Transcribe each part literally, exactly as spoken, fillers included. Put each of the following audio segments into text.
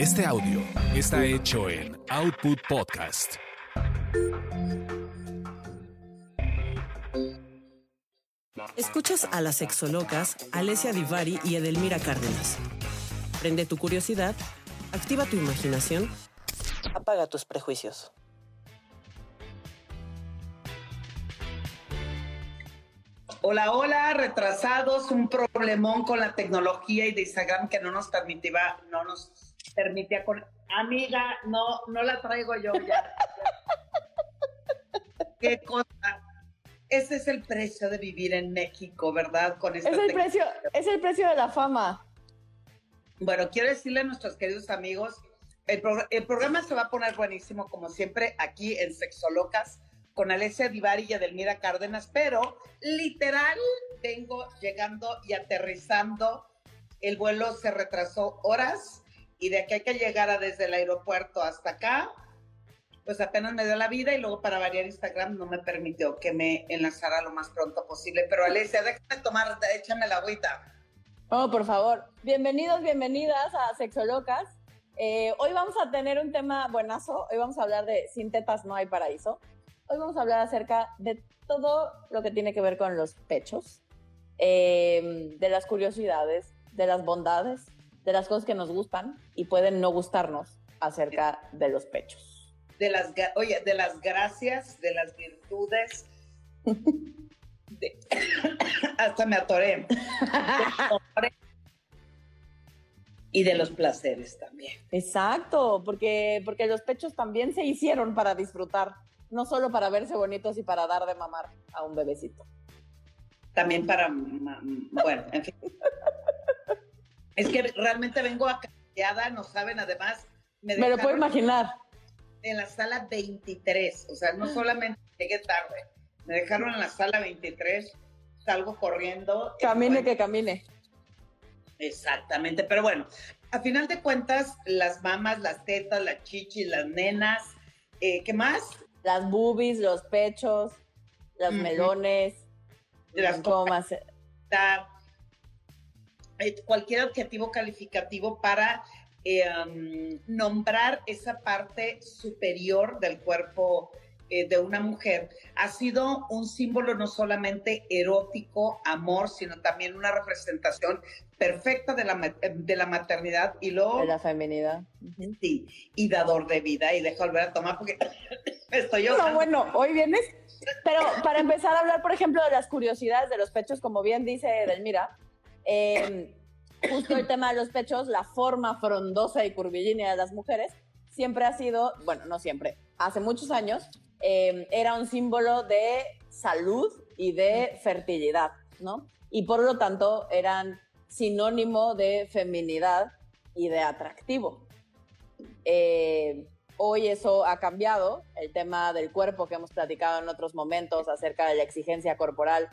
Este audio está hecho en Output Podcast. Escuchas a Las Sexolocas, Alessia Di Bari y Edelmira Cárdenas. Prende tu curiosidad, activa tu imaginación, apaga tus prejuicios. Hola, hola, retrasados, un problemón con la tecnología y de Instagram que no nos permitía, no nos permitía con... Amiga, no, no la traigo yo ya. Qué cosa. Ese es el precio de vivir en México, ¿verdad? Con esta es el precio, es el precio de la fama. Bueno, quiero decirle a nuestros queridos amigos, el, pro, el programa se va a poner buenísimo, como siempre, aquí en Sexolocas, con Alessia Di Bari y Edelmira Cárdenas, pero literal vengo llegando y aterrizando. El vuelo se retrasó horas y de aquí hay que llegar a desde el aeropuerto hasta acá, pues apenas me dio la vida y luego para variar Instagram no me permitió que me enlazara lo más pronto posible. Pero Alessia, déjame tomar, échame la agüita. Oh, por favor. Bienvenidos, bienvenidas a Sexolocas. Eh, hoy vamos a tener un tema buenazo. Hoy vamos a hablar de sin tetas no hay paraíso. Hoy vamos a hablar acerca de todo lo que tiene que ver con los pechos, eh, de las curiosidades, de las bondades, de las cosas que nos gustan y pueden no gustarnos acerca de los pechos. De las, oye, de las gracias, de las virtudes, de, hasta me atoré. Y de los placeres también. Exacto, porque, porque los pechos también se hicieron para disfrutar. No solo para verse bonitos y para dar de mamar a un bebecito. También para... Bueno, en fin. Es que realmente vengo acariciada, no saben, además... Me, me lo puedo imaginar. En la sala veintitrés, o sea, no solamente llegué tarde. Me dejaron en la sala veintitrés, salgo corriendo. Camine que camine. Exactamente, pero bueno. A final de cuentas, las mamas, las tetas, las chichis, las nenas, eh, ¿qué más? Las boobies, los pechos, los uh-huh. melones, las comas. Cualquier adjetivo calificativo para eh, um, nombrar esa parte superior del cuerpo eh, de una mujer ha sido un símbolo no solamente erótico, amor, sino también una representación perfecta de la, de la maternidad y lo... De la feminidad. Uh-huh. Sí, y dador de vida. Y deja volver a tomar porque... Estoy yo. No, bueno, hoy vienes. Pero para empezar a hablar, por ejemplo, de las curiosidades de los pechos, como bien dice Edelmira, eh, justo el tema de los pechos, la forma frondosa y curvilínea de las mujeres, siempre ha sido, bueno, no siempre, hace muchos años, eh, era un símbolo de salud y de fertilidad, ¿no? Y por lo tanto eran sinónimo de feminidad y de atractivo. Eh... Hoy eso ha cambiado, el tema del cuerpo que hemos platicado en otros momentos acerca de la exigencia corporal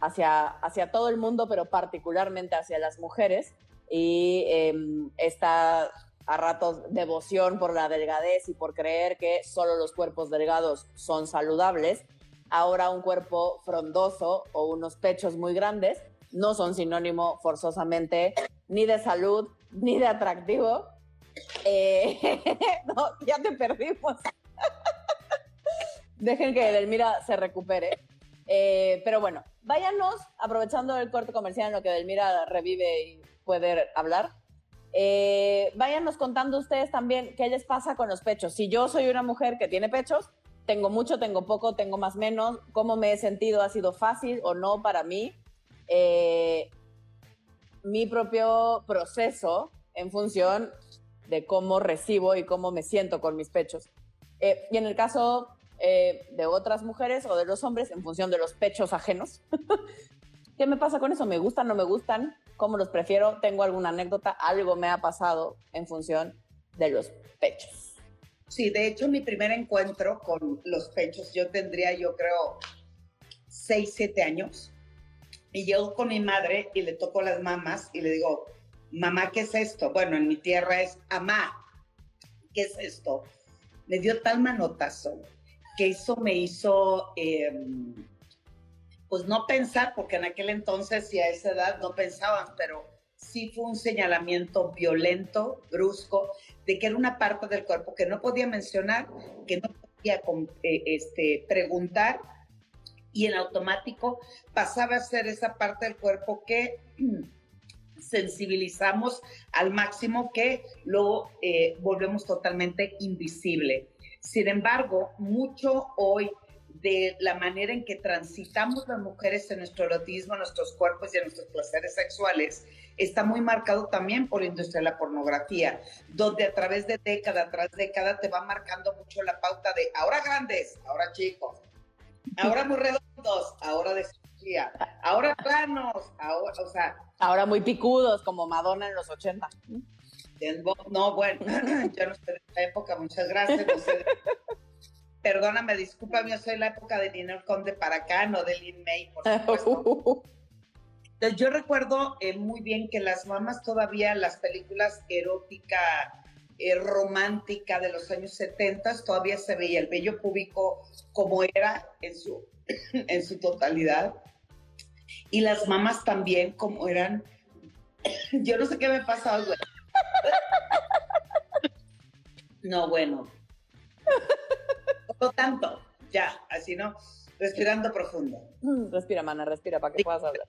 hacia, hacia todo el mundo, pero particularmente hacia las mujeres, y eh, esta a ratos devoción por la delgadez y por creer que solo los cuerpos delgados son saludables. Ahora un cuerpo frondoso o unos pechos muy grandes no son sinónimo forzosamente ni de salud ni de atractivo. Eh, no, ya te perdimos. Dejen que Edelmira se recupere. Eh, pero bueno, váyanos aprovechando el corte comercial en lo que Edelmira revive y puede hablar. Eh, váyanos contando ustedes también qué les pasa con los pechos. Si yo soy una mujer que tiene pechos, tengo mucho, tengo poco, tengo más menos, cómo me he sentido, ha sido fácil o no para mí. Eh, mi propio proceso en función de cómo recibo y cómo me siento con mis pechos. Eh, y en el caso eh, de otras mujeres o de los hombres, en función de los pechos ajenos. ¿Qué me pasa con eso? ¿Me gustan, no me gustan? ¿Cómo los prefiero? ¿Tengo alguna anécdota? Algo me ha pasado en función de los pechos. Sí, de hecho, mi primer encuentro con los pechos, yo tendría, yo creo, seis, siete años. Y llego con mi madre y le toco las mamas y le digo... Mamá, ¿qué es esto? Bueno, en mi tierra es amá. ¿Qué es esto? Me dio tal manotazo que eso me hizo, eh, pues no pensar, porque en aquel entonces y a esa edad no pensaban, pero sí fue un señalamiento violento, brusco, de que era una parte del cuerpo que no podía mencionar, que no podía eh, este, preguntar, y en automático pasaba a ser esa parte del cuerpo que sensibilizamos al máximo, que lo eh, volvemos totalmente invisible. Sin embargo, mucho hoy de la manera en que transitamos las mujeres en nuestro erotismo, en nuestros cuerpos y en nuestros placeres sexuales, está muy marcado también por la industria de la pornografía, donde a través de década tras década te va marcando mucho la pauta de ahora grandes, ahora chicos, ahora muy redondos, ahora de cirugía, ahora planos, ahora, o sea... Ahora muy picudos, como Madonna en los ochenta. No, bueno, yo no estoy de esta época, muchas gracias, no sé de... Perdóname, discúlpame, yo soy la época de Ninel Conde para acá, no de Lin May, por supuesto. Entonces, yo recuerdo eh, muy bien que las mamás todavía, las películas erótica, eh, romántica de los años setenta, todavía se veía el vello púbico como era en su, en su totalidad. Y las mamás también como eran. Yo no sé qué me pasaba, güey. No, bueno. No tanto, ya, así no, respirando profundo. Respira, mana, respira para que sí puedas hablar.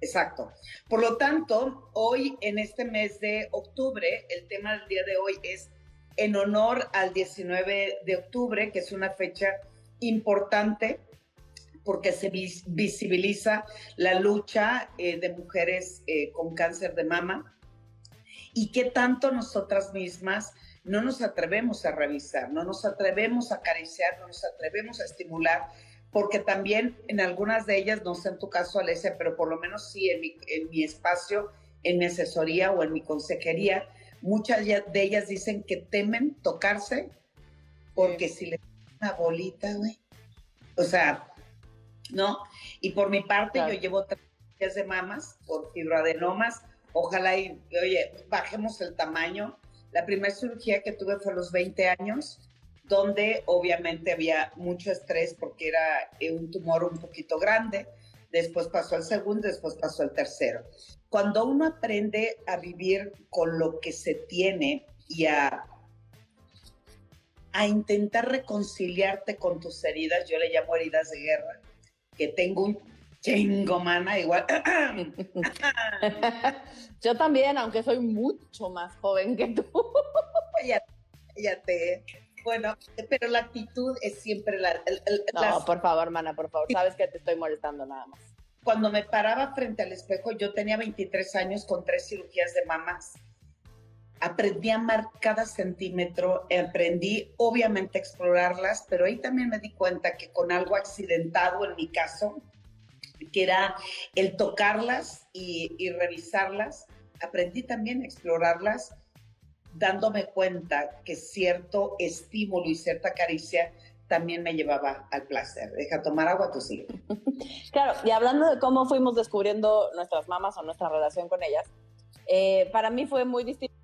Exacto. Por lo tanto, hoy en este mes de octubre, el tema del día de hoy es en honor al diecinueve de octubre, que es una fecha importante porque se vis visibiliza la lucha eh, de mujeres eh, con cáncer de mama y qué tanto nosotras mismas no nos atrevemos a revisar, no nos atrevemos a acariciar, no nos atrevemos a estimular, porque también en algunas de ellas, no sé en tu caso, Alessia, pero por lo menos sí en mi, en mi espacio, en mi asesoría o en mi consejería, muchas de ellas dicen que temen tocarse, porque si le ponen una bolita, güey, o sea, ¿no? Y por mi parte, claro, yo llevo tres días de mamas por fibroadenomas, ojalá y, oye, bajemos el tamaño. La primera cirugía que tuve fue a los veinte años, donde obviamente había mucho estrés porque era un tumor un poquito grande, después pasó al segundo, después pasó al tercero. Cuando uno aprende a vivir con lo que se tiene y a, a intentar reconciliarte con tus heridas, yo le llamo heridas de guerra, que tengo un... Chingo, mana, igual. Yo también, aunque soy mucho más joven que tú. Ya, ya te... Bueno, pero la actitud es siempre la... El, el, no, las... por favor, mana, por favor. Sabes que te estoy molestando nada más. Cuando me paraba frente al espejo, yo tenía veintitrés años con tres cirugías de mamas. Aprendí a amar cada centímetro, aprendí obviamente a explorarlas, pero ahí también me di cuenta que con algo accidentado, en mi caso... que era el tocarlas y, y revisarlas, aprendí también a explorarlas, dándome cuenta que cierto estímulo y cierta caricia también me llevaba al placer. Deja tomar agua, tú sigue. Claro, y hablando de cómo fuimos descubriendo nuestras mamas o nuestra relación con ellas, eh, para mí fue muy distinto.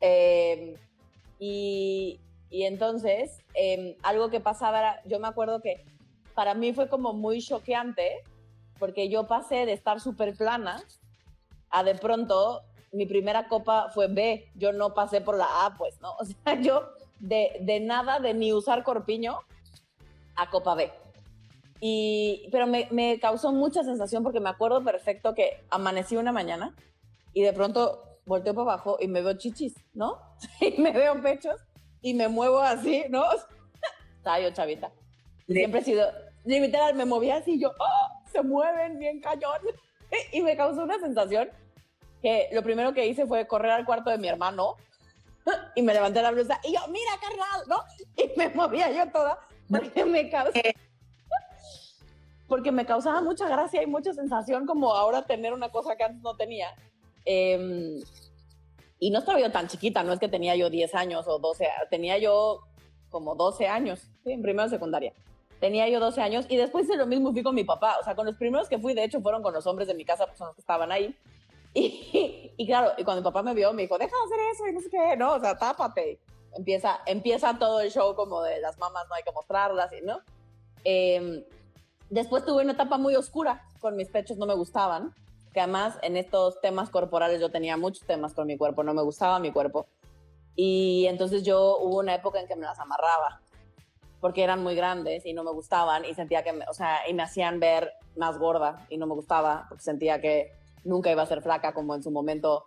eh, y... Y entonces, eh, algo que pasaba era, yo me acuerdo que para mí fue como muy choqueante, porque yo pasé de estar súper plana a de pronto, mi primera copa fue B, yo no pasé por la A, pues, ¿no? O sea, yo de, de nada, de ni usar corpiño, a copa B. Y, pero me, me causó mucha sensación, porque me acuerdo perfecto que amanecí una mañana y de pronto volteo para abajo y me veo chichis, ¿no? Y me veo pechos. Y me muevo así, ¿no? Estaba yo chavita. Siempre he sido... Literal, me movía así y yo... ¡Oh! Se mueven bien cañón. Y me causó una sensación que lo primero que hice fue correr al cuarto de mi hermano y me levanté la blusa y yo, ¡mira, carnal! ¿No? Y me movía yo toda porque me causaba... Porque me causaba mucha gracia y mucha sensación como ahora tener una cosa que antes no tenía. Eh... Y no estaba yo tan chiquita, no es que tenía yo diez años o doce, tenía yo como doce años, ¿sí? En primero secundaria. Tenía yo doce años y después hice lo mismo, fui con mi papá, o sea, con los primeros que fui, de hecho, fueron con los hombres de mi casa, pues son los que estaban ahí. Y, y claro, y cuando mi papá me vio, me dijo, deja de hacer eso, y no sé qué, no, o sea, tápate. Empieza, empieza todo el show como de las mamás, no hay que mostrarlas, ¿no? Eh, Después tuve una etapa muy oscura con mis pechos, no me gustaban, que además en estos temas corporales yo tenía muchos temas con mi cuerpo, no me gustaba mi cuerpo. Y entonces yo hubo una época en que me las amarraba porque eran muy grandes y no me gustaban y sentía que, me, o sea, y me hacían ver más gorda y no me gustaba porque sentía que nunca iba a ser flaca como en su momento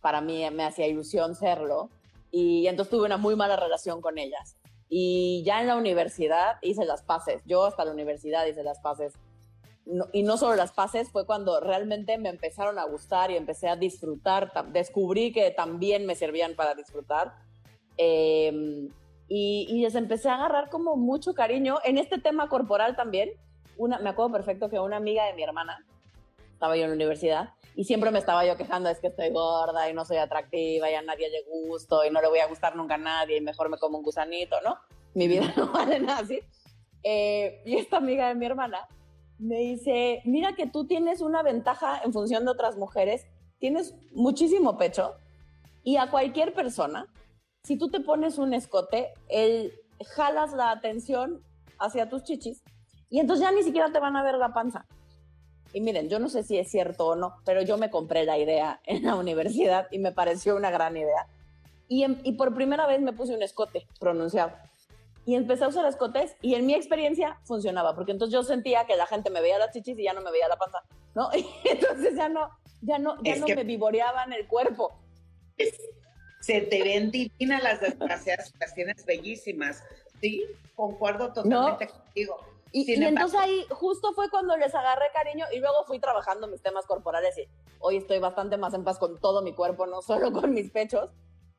para mí me hacía ilusión serlo. Y entonces tuve una muy mala relación con ellas. Y ya en la universidad hice las paces. Yo hasta la universidad hice las paces. No, y no solo las paces, fue cuando realmente me empezaron a gustar y empecé a disfrutar. Descubrí que también me servían para disfrutar. Eh, y, y les empecé a agarrar como mucho cariño. En este tema corporal también, una, me acuerdo perfecto que una amiga de mi hermana, estaba yo en la universidad, y siempre me estaba yo quejando, es que estoy gorda y no soy atractiva y a nadie le gusto y no le voy a gustar nunca a nadie y mejor me como un gusanito, ¿no? Mi vida no vale nada así. Eh, y esta amiga de mi hermana me dice, mira que tú tienes una ventaja en función de otras mujeres, tienes muchísimo pecho y a cualquier persona, si tú te pones un escote, él, jalas la atención hacia tus chichis y entonces ya ni siquiera te van a ver la panza. Y miren, yo no sé si es cierto o no, pero yo me compré la idea en la universidad y me pareció una gran idea. Y, en, y por primera vez me puse un escote pronunciado. Y empecé a usar escotes y en mi experiencia funcionaba, porque entonces yo sentía que la gente me veía las chichis y ya no me veía la panza, ¿no? Y entonces ya no, ya no, ya no me vivoreaban el cuerpo. Se te ven divinas las desgracias, las tienes bellísimas. Sí, concuerdo totalmente ¿No? contigo. Y, y entonces ahí justo fue cuando les agarré cariño y luego fui trabajando mis temas corporales y hoy estoy bastante más en paz con todo mi cuerpo, no solo con mis pechos,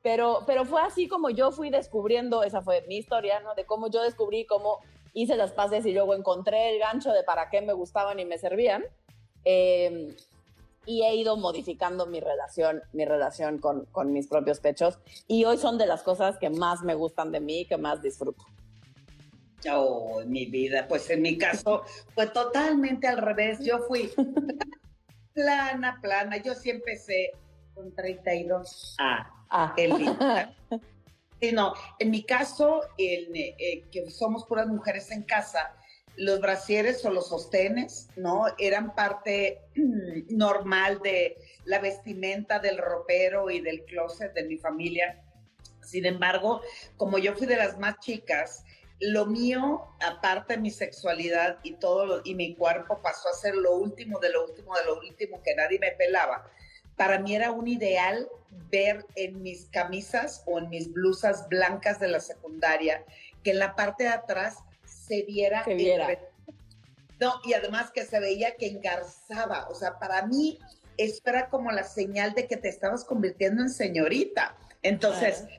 pero, pero fue así como yo fui descubriendo, esa fue mi historia, ¿no? De cómo yo descubrí, cómo hice las paces y luego encontré el gancho de para qué me gustaban y me servían eh, y he ido modificando mi relación, mi relación con, con mis propios pechos y hoy son de las cosas que más me gustan de mí, que más disfruto. Oh, mi vida, pues en mi caso fue totalmente al revés, yo fui plana, plana, yo sí empecé con treinta y dos a ah. elita. Sí, no, en mi caso, en, eh, que somos puras mujeres en casa, los brasieres o los sostenes, ¿no? Eran parte mm, normal de la vestimenta del ropero y del closet de mi familia. Sin embargo, como yo fui de las más chicas, lo mío, aparte de mi sexualidad y todo lo, y mi cuerpo pasó a ser lo último de lo último de lo último que nadie me pelaba. Para mí era un ideal ver en mis camisas o en mis blusas blancas de la secundaria que en la parte de atrás se viera, se viera. El... no, y además que se veía que engarzaba, o sea, para mí eso era como la señal de que te estabas convirtiendo en señorita. Entonces, ah.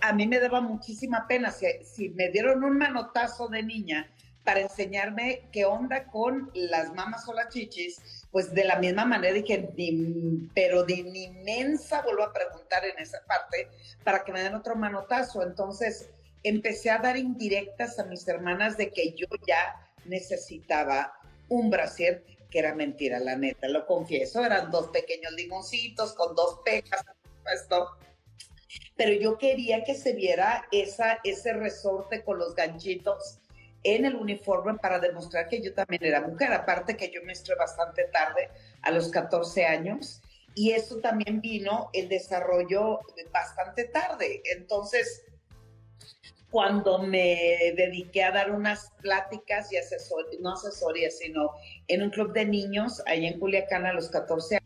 a mí me daba muchísima pena si, si me dieron un manotazo de niña para enseñarme qué onda con las mamas o las chichis, pues de la misma manera dije, ni, pero de ni mensa vuelvo a preguntar en esa parte para que me den otro manotazo. Entonces empecé a dar indirectas a mis hermanas de que yo ya necesitaba un brasier, que era mentira, la neta, lo confieso, eran dos pequeños limoncitos con dos pecas, esto. Pero yo quería que se viera esa, ese resorte con los ganchitos en el uniforme para demostrar que yo también era mujer, aparte que yo menstrué bastante tarde, a los catorce años, y eso también vino el desarrollo bastante tarde. Entonces, cuando me dediqué a dar unas pláticas y asesor, no asesorías, sino en un club de niños allá en Culiacán a los catorce años,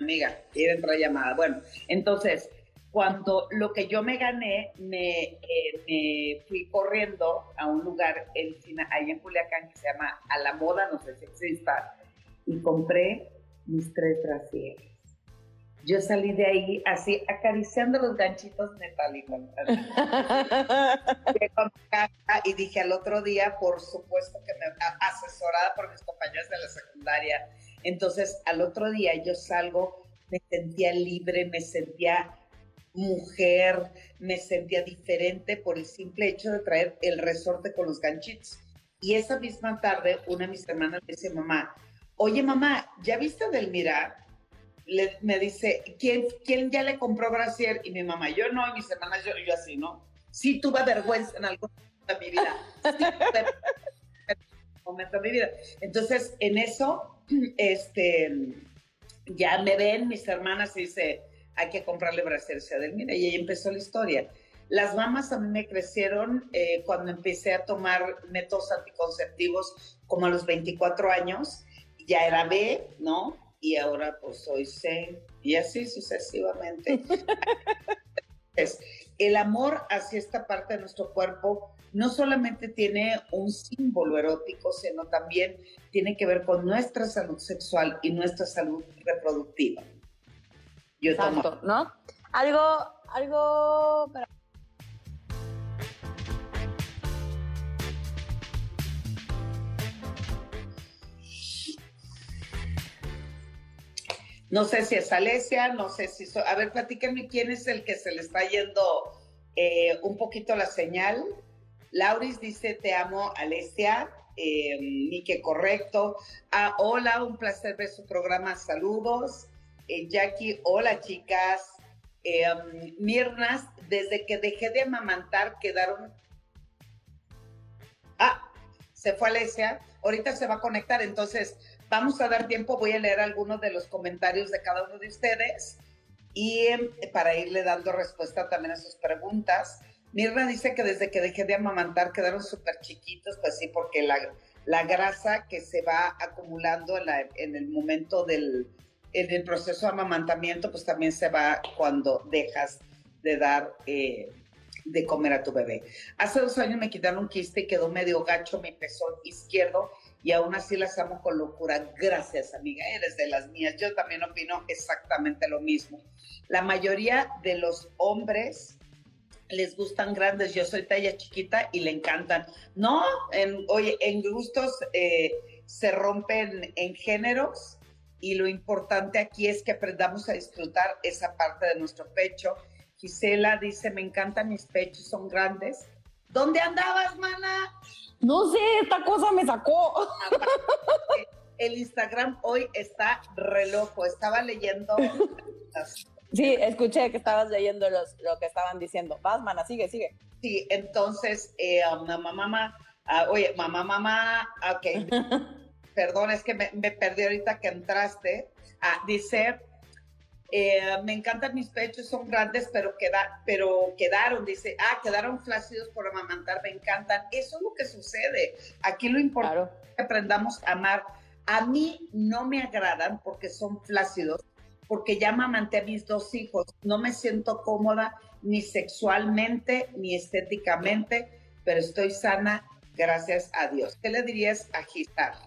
amiga, y entra llamada. Bueno, entonces, cuando lo que yo me gané, me, eh, me fui corriendo a un lugar en China, ahí en Culiacán, que se llama A la Moda, no sé si exista, y compré mis tres brasieres. Yo salí de ahí así, acariciando los ganchitos metálicos. Y dije al otro día, por supuesto que me asesorada por mis compañeras de la secundaria. Entonces, al otro día yo salgo, me sentía libre, me sentía mujer, me sentía diferente por el simple hecho de traer el resorte con los ganchitos. Y esa misma tarde, una de mis hermanas me dice, mamá, oye, mamá, ¿ya viste a Edelmira? le, me dice, ¿quién, ¿quién ya le compró brasier? Y mi mamá, yo no, y mis hermanas, yo, yo así, ¿no? Sí tuve vergüenza en algún momento de mi vida. Sí tuve en algún momento de mi vida. Entonces, en eso, este, ya me ven mis hermanas y dice, hay que comprarle brasier a Edelmira. Y ahí empezó la historia. Las mamas a mí me crecieron eh, cuando empecé a tomar métodos anticonceptivos como a los veinticuatro años. Ya era B, ¿no? Y ahora pues soy C. Y así sucesivamente. Entonces, el amor hacia esta parte de nuestro cuerpo no solamente tiene un símbolo erótico, sino también tiene que ver con nuestra salud sexual y nuestra salud reproductiva. Yo Exacto, tomo. ¿no? Algo, algo... para... No sé si es Alessia, no sé si... So... A ver, platíquenme quién es el que se le está yendo eh, un poquito la señal. Lauris dice, te amo, Alessia. Eh, Nike, correcto. Ah, hola, un placer ver su programa. Saludos. Eh, Jackie, hola, chicas. Eh, Mirnas, desde que dejé de amamantar quedaron... Ah, se fue Alessia. Ahorita se va a conectar, entonces... Vamos a dar tiempo, voy a leer algunos de los comentarios de cada uno de ustedes y eh, para irle dando respuesta también a sus preguntas. Mirna dice que desde que dejé de amamantar quedaron súper chiquitos, pues sí, porque la, la grasa que se va acumulando en, la, en el momento del en el proceso de amamantamiento, pues también se va cuando dejas de dar eh, de comer a tu bebé. Hace dos años me quitaron un quiste y quedó medio gacho mi pezón izquierdo. Y aún así las amo con locura. Gracias, amiga, eres de las mías. Yo también opino exactamente lo mismo. La mayoría de los hombres les gustan grandes. Yo soy talla chiquita y le encantan. No, en, oye, en gustos eh, se rompen en géneros y lo importante aquí es que aprendamos a disfrutar esa parte de nuestro pecho. Gisela dice, me encantan mis pechos, son grandes. ¿Dónde andabas, mana? No sé, esta cosa me sacó. El Instagram hoy está re loco. Estaba leyendo. Sí, escuché que estabas leyendo los, lo que estaban diciendo. Vas, mana, sigue, sigue. Sí, entonces, eh, mamá, mamá, uh, oye, mamá, mamá, ok. Perdón, es que me, me perdí ahorita que entraste. Ah, dice... Eh, me encantan mis pechos, son grandes, pero, queda, pero quedaron, dice, ah, quedaron flácidos por amamantar, me encantan. Eso es lo que sucede. Aquí lo importante claro. es que aprendamos a amar. A mí no me agradan porque son flácidos, porque ya amamanté a mis dos hijos. No me siento cómoda ni sexualmente, ni estéticamente, pero estoy sana, gracias a Dios. ¿Qué le dirías a Gisela?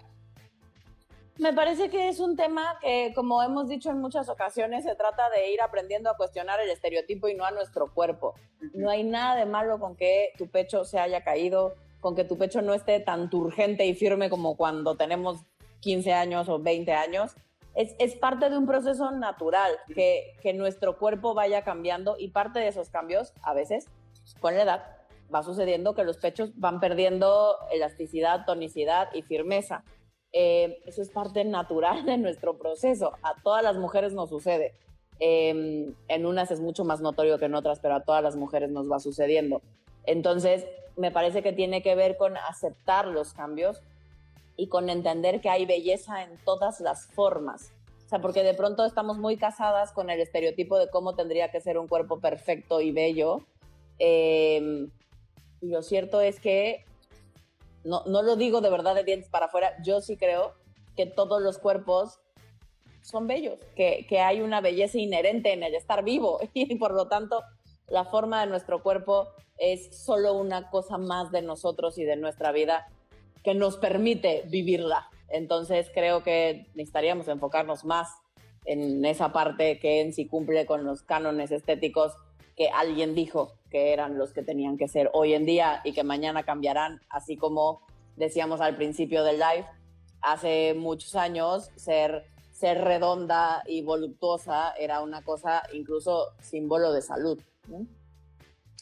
Me parece que es un tema que, como hemos dicho en muchas ocasiones, se trata de ir aprendiendo a cuestionar el estereotipo y no a nuestro cuerpo. No hay nada de malo con que tu pecho se haya caído, con que tu pecho no esté tan turgente y firme como cuando tenemos quince años o veinte años. Es, es parte de un proceso natural que, que nuestro cuerpo vaya cambiando y parte de esos cambios, a veces, con la edad, va sucediendo que los pechos van perdiendo elasticidad, tonicidad y firmeza. Eh, eso es parte natural de nuestro proceso. A todas las mujeres nos sucede. Eh, en unas es mucho más notorio que en otras, pero a todas las mujeres nos va sucediendo. Entonces, me parece que tiene que ver con aceptar los cambios y con entender que hay belleza en todas las formas. O sea, porque de pronto estamos muy casadas con el estereotipo de cómo tendría que ser un cuerpo perfecto y bello. Eh, y lo cierto es que No, no lo digo de verdad de dientes para afuera, yo sí creo que todos los cuerpos son bellos, que, que hay una belleza inherente en el estar vivo y por lo tanto la forma de nuestro cuerpo es solo una cosa más de nosotros y de nuestra vida que nos permite vivirla. Entonces creo que necesitaríamos enfocarnos más en esa parte que en si cumple con los cánones estéticos que alguien dijo que eran los que tenían que ser hoy en día y que mañana cambiarán, así como decíamos al principio del live, hace muchos años ser, ser redonda y voluptuosa era una cosa incluso símbolo de salud. ¿Mm?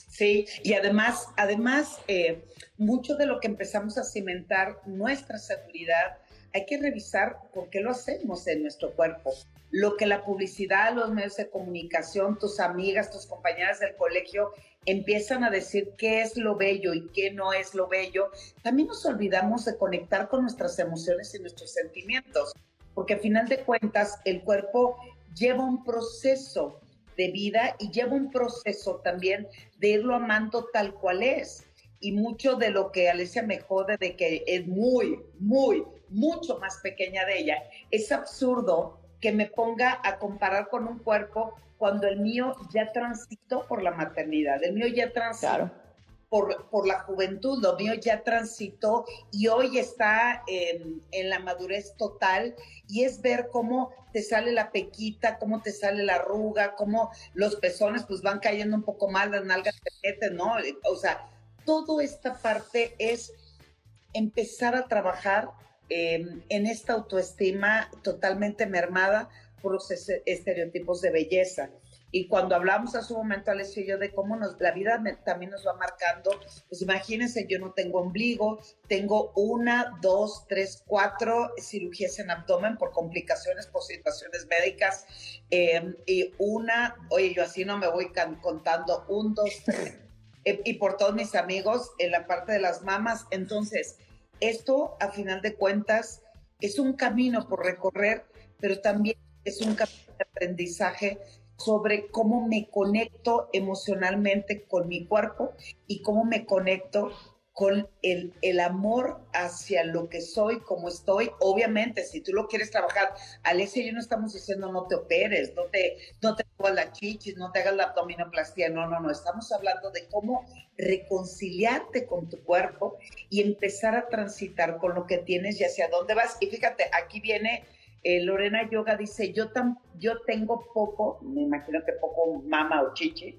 Sí, y además, además eh, mucho de lo que empezamos a cimentar nuestra seguridad, hay que revisar por qué lo hacemos en nuestro cuerpo. lo que la publicidad, los medios de comunicación, tus amigas, tus compañeras del colegio empiezan a decir qué es lo bello y qué no es lo bello, también nos olvidamos de conectar con nuestras emociones y nuestros sentimientos, porque al final de cuentas el cuerpo lleva un proceso de vida y lleva un proceso también de irlo amando tal cual es. Y mucho de lo que Alessia me jode de que es muy, muy, mucho más pequeña de ella, es absurdo que me ponga a comparar con un cuerpo cuando el mío ya transitó por la maternidad, el mío ya transitó claro. por, por la juventud, lo mío ya transitó y hoy está en, en la madurez total, y es ver cómo te sale la pequita, cómo te sale la arruga, cómo los pezones pues van cayendo un poco más, las nalgas te meten, ¿no? O sea, toda esta parte es empezar a trabajar eh, en esta autoestima totalmente mermada por los estereotipos de belleza. Y cuando hablamos hace un momento, Alessia y yo, de cómo nos, la vida me, también nos va marcando, pues imagínense, yo no tengo ombligo, tengo una, dos, tres, cuatro cirugías en abdomen por complicaciones, por situaciones médicas, eh, y una, oye, yo así no me voy can, contando, un, dos, tres, y por todos mis amigos en la parte de las mamas. Entonces, esto, a final de cuentas, es un camino por recorrer, pero también es un camino de aprendizaje sobre cómo me conecto emocionalmente con mi cuerpo y cómo me conecto con el, el amor hacia lo que soy, como estoy. Obviamente, si tú lo quieres trabajar, Alessia y yo no estamos diciendo no te operes, no te, no te hagas la chichis, no te hagas la abdominoplastia, no, no, no. Estamos hablando de cómo reconciliarte con tu cuerpo y empezar a transitar con lo que tienes y hacia dónde vas. Y fíjate, aquí viene eh, Lorena Yoga, dice, yo, tam, yo tengo poco, me imagino que poco mama o chichi,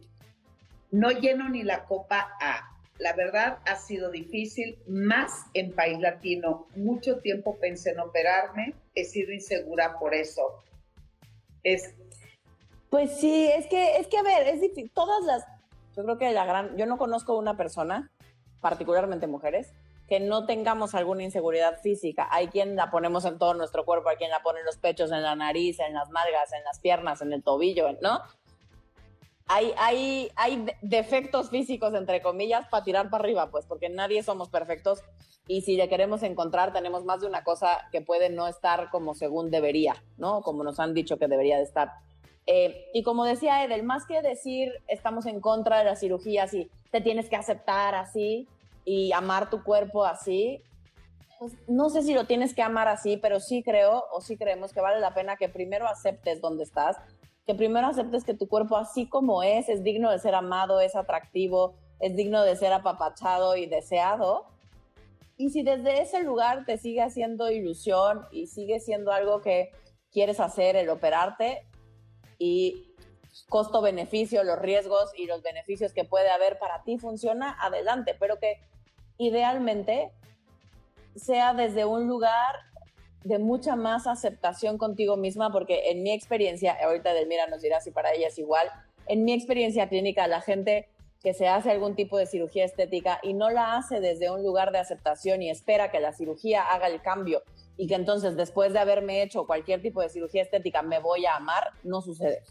no lleno ni la copa A. La verdad ha sido difícil, más en país latino. Mucho tiempo pensé en operarme, he sido insegura por eso. Es... Pues sí, es que, es que a ver, es difícil. Todas las, yo creo que la gran, yo no conozco una persona, particularmente mujeres, que no tengamos alguna inseguridad física. Hay quien la ponemos en todo nuestro cuerpo, hay quien la pone en los pechos, en la nariz, en las nalgas, en las piernas, en el tobillo, ¿no? Hay, hay, hay defectos físicos, entre comillas, para tirar para arriba, pues, porque nadie somos perfectos, y si le queremos encontrar, tenemos más de una cosa que puede no estar como según debería, ¿no? Como nos han dicho que debería de estar. Eh, y como decía Edel, más que decir estamos en contra de las cirugías y te tienes que aceptar así y amar tu cuerpo así, pues no sé si lo tienes que amar así, pero sí creo, o sí creemos que vale la pena que primero aceptes dónde estás, que primero aceptes que tu cuerpo así como es, es digno de ser amado, es atractivo, es digno de ser apapachado y deseado. Y si desde ese lugar te sigue haciendo ilusión y sigue siendo algo que quieres hacer, el operarte, y costo-beneficio, los riesgos y los beneficios que puede haber para ti funciona, adelante, pero que idealmente sea desde un lugar de mucha más aceptación contigo misma, porque en mi experiencia, ahorita Edelmira nos dirá si para ella es igual, en mi experiencia clínica, la gente que se hace algún tipo de cirugía estética y no la hace desde un lugar de aceptación y espera que la cirugía haga el cambio y que entonces después de haberme hecho cualquier tipo de cirugía estética me voy a amar, no sucede.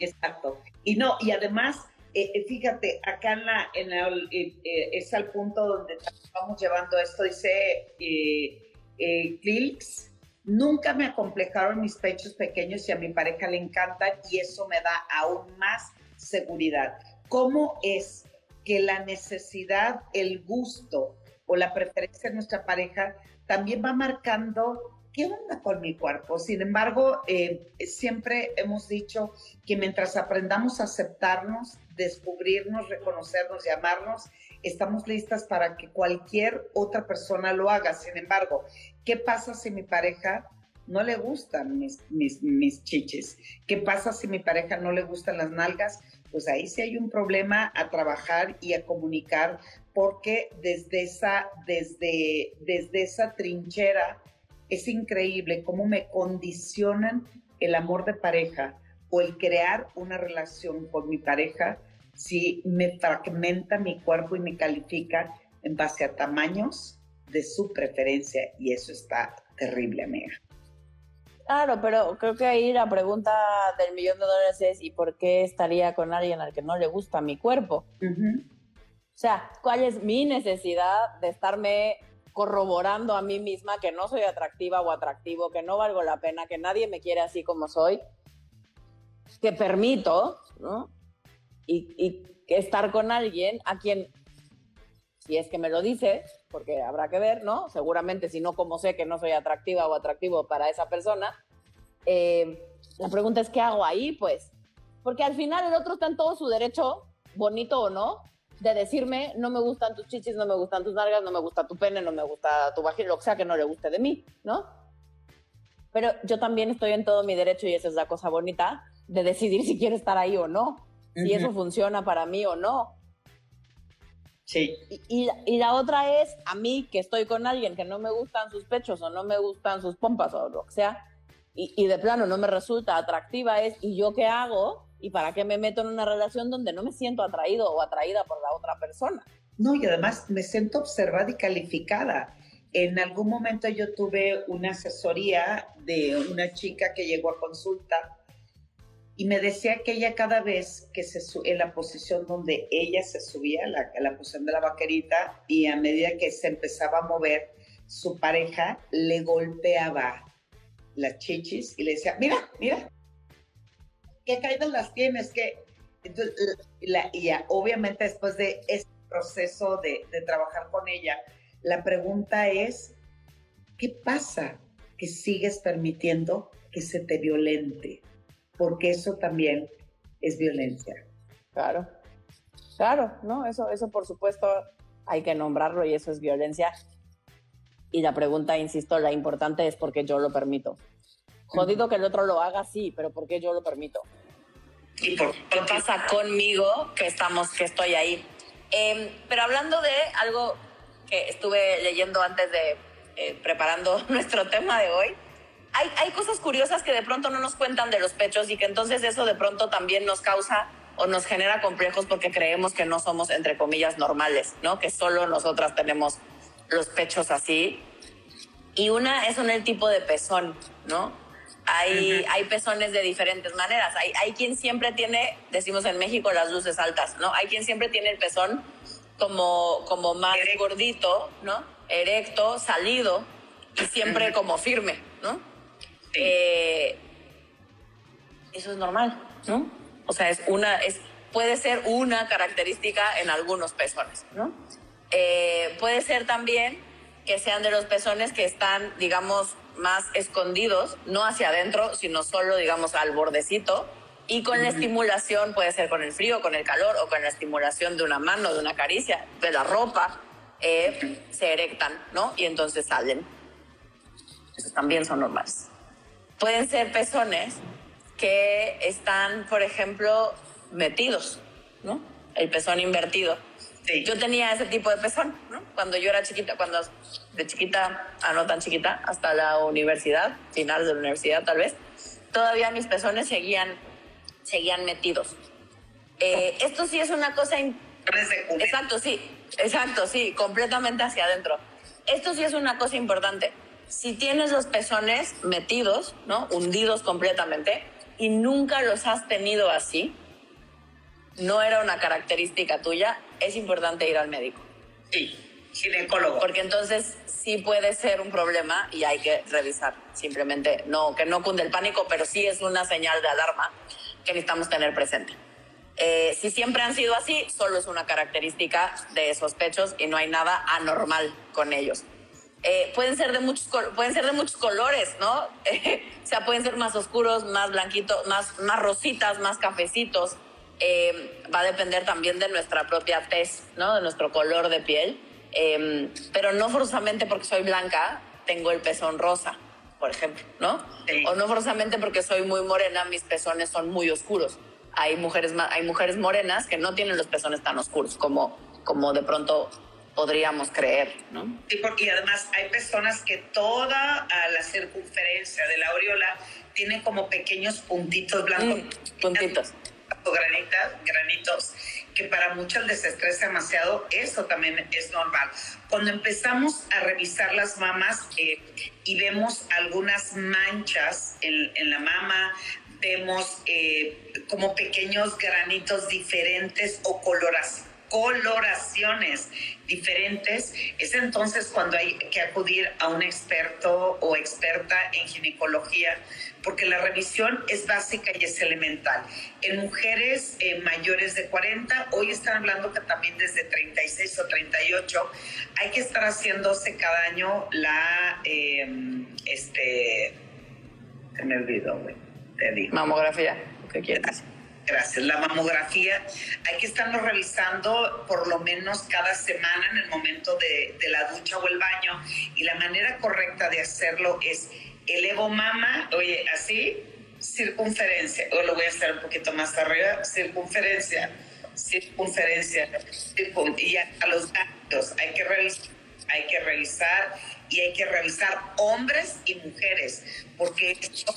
Exacto. Y no, y además, eh, fíjate, acá en la, en la eh, eh, es al punto donde estamos llevando esto, dice eh, eh, Clix, nunca me acomplejaron mis pechos pequeños y a mi pareja le encantan y eso me da aún más seguridad. ¿Cómo es que la necesidad, el gusto o la preferencia de nuestra pareja también va marcando qué onda con mi cuerpo? Sin embargo, eh, siempre hemos dicho que mientras aprendamos a aceptarnos, descubrirnos, reconocernos y amarnos, estamos listas para que cualquier otra persona lo haga. Sin embargo, ¿qué pasa si mi pareja no le gustan mis, mis, mis chichis? ¿Qué pasa si mi pareja no le gustan las nalgas? Pues ahí sí hay un problema a trabajar y a comunicar, porque desde esa, desde, desde esa trinchera es increíble cómo me condicionan el amor de pareja o el crear una relación con mi pareja si me fragmenta mi cuerpo y me califica en base a tamaños de su preferencia, y eso está terrible, amiga. Claro, pero creo que ahí la pregunta del millón de dólares es ¿y por qué estaría con alguien al que no le gusta mi cuerpo? Uh-huh. O sea, ¿cuál es mi necesidad de estarme corroborando a mí misma que no soy atractiva o atractivo, que no valgo la pena, que nadie me quiere así como soy, que permito, ¿no? Y, y estar con alguien a quien, si es que me lo dice, porque habrá que ver, ¿no? Seguramente, si no, como sé que no soy atractiva o atractivo para esa persona, eh, la pregunta es, ¿qué hago ahí? Pues, porque al final el otro está en todo su derecho, bonito o no, de decirme, no me gustan tus chichis, no me gustan tus nalgas, no me gusta tu pene, no me gusta tu vagina, lo que sea que no le guste de mí, ¿no? Pero yo también estoy en todo mi derecho, y esa es la cosa bonita, de decidir si quiero estar ahí o no, uh-huh. si eso funciona para mí o no. Sí. Y, y, y la otra es, a mí que estoy con alguien que no me gustan sus pechos, o no me gustan sus pompas, o lo que sea, y, y de plano no me resulta atractiva, es, ¿y yo qué hago? ¿Y para qué me meto en una relación donde no me siento atraído o atraída por la otra persona? No, y además me siento observada y calificada. En algún momento yo tuve una asesoría de una chica que llegó a consulta y me decía que ella cada vez que se en la posición donde ella se subía, la, la posición de la vaquerita, y a medida que se empezaba a mover, su pareja le golpeaba las chichis y le decía, mira, mira, ¿qué caídas las tienes? Que obviamente después de este proceso de, de trabajar con ella, la pregunta es, ¿qué pasa que sigues permitiendo que se te violente? Porque eso también es violencia. Claro, claro, ¿no? Eso, eso por supuesto hay que nombrarlo, y eso es violencia. Y la pregunta, insisto, la importante es ¿por qué yo lo permito? Jodido que el otro lo haga, sí, pero ¿por qué yo lo permito? ¿Y por qué pasa conmigo que, estamos, que estoy ahí? Eh, pero hablando de algo que estuve leyendo antes de eh, preparando nuestro tema de hoy, hay, hay cosas curiosas que de pronto no nos cuentan de los pechos, y que entonces eso de pronto también nos causa o nos genera complejos porque creemos que no somos, entre comillas, normales, ¿no? Que solo nosotras tenemos los pechos así. Y una es en el tipo de pezón, ¿no? Hay, uh-huh. hay pezones de diferentes maneras. Hay, hay quien siempre tiene, decimos en México, las luces altas, ¿no? Hay quien siempre tiene el pezón como, como más erecto. Gordito, ¿no? Erecto, salido, y siempre uh-huh. como firme, ¿no? Sí. Eh, eso es normal, ¿no? O sea, es una, es, puede ser una característica en algunos pezones, ¿no? Eh, puede ser también que sean de los pezones que están, digamos, más escondidos, no hacia adentro, sino solo, digamos, al bordecito, y con uh-huh. la estimulación, puede ser con el frío, con el calor, o con la estimulación de una mano, de una caricia, de la ropa, eh, uh-huh. se erectan, ¿no? Y entonces salen. Esos también son normales. Pueden ser pezones que están, por ejemplo, metidos, ¿no? El pezón invertido. Sí. Yo tenía ese tipo de pezón, ¿no? Cuando yo era chiquita, cuando de chiquita a no tan chiquita, hasta la universidad, finales de la universidad tal vez, todavía mis pezones seguían, seguían metidos. Eh, esto sí es una cosa... In... Exacto, sí, exacto, sí, completamente hacia adentro. Esto sí es una cosa importante. Si tienes los pezones metidos, ¿no? Hundidos completamente, y nunca los has tenido así, no era una característica tuya, es importante ir al médico. Sí, ginecólogo. Porque entonces sí puede ser un problema y hay que revisar. Simplemente no, que no cunde el pánico, pero sí es una señal de alarma que necesitamos tener presente. Eh, si siempre han sido así, solo es una característica de esos pechos y no hay nada anormal con ellos. Eh, pueden, ser de muchos, pueden ser de muchos colores, ¿no? Eh, o sea, pueden ser más oscuros, más blanquitos, más, más rositas, más cafecitos. Eh, va a depender también de nuestra propia tez, ¿no? De nuestro color de piel, eh, pero no forzosamente porque soy blanca tengo el pezón rosa, por ejemplo, ¿no? Sí. O no forzosamente porque soy muy morena mis pezones son muy oscuros. Hay mujeres, hay mujeres morenas que no tienen los pezones tan oscuros como, como de pronto podríamos creer, ¿no? Sí, porque además hay personas que toda la circunferencia de la aureola tienen como pequeños puntitos blancos. Mm, puntitos. granitas, granitos que para muchas les estresa demasiado, eso también es normal. Cuando empezamos a revisar las mamas eh, y vemos algunas manchas en, en la mama, vemos eh, como pequeños granitos diferentes o coloraciones. coloraciones diferentes, es entonces cuando hay que acudir a un experto o experta en ginecología, porque la revisión es básica y es elemental. En mujeres eh, mayores de cuarenta, hoy están hablando que también desde treinta y seis o treinta y ocho, hay que estar haciéndose cada año la, eh, este, se me olvidó, güey, te digo. Mamografía, ¿qué quieres? Gracias. La mamografía hay que estarnos revisando por lo menos cada semana en el momento de, de la ducha o el baño, y la manera correcta de hacerlo es elevo mama, oye, así, circunferencia, o lo voy a hacer un poquito más arriba, circunferencia, circunferencia, circun, y ya a los datos hay que revisar, hay que revisar y hay que revisar hombres y mujeres, porque esto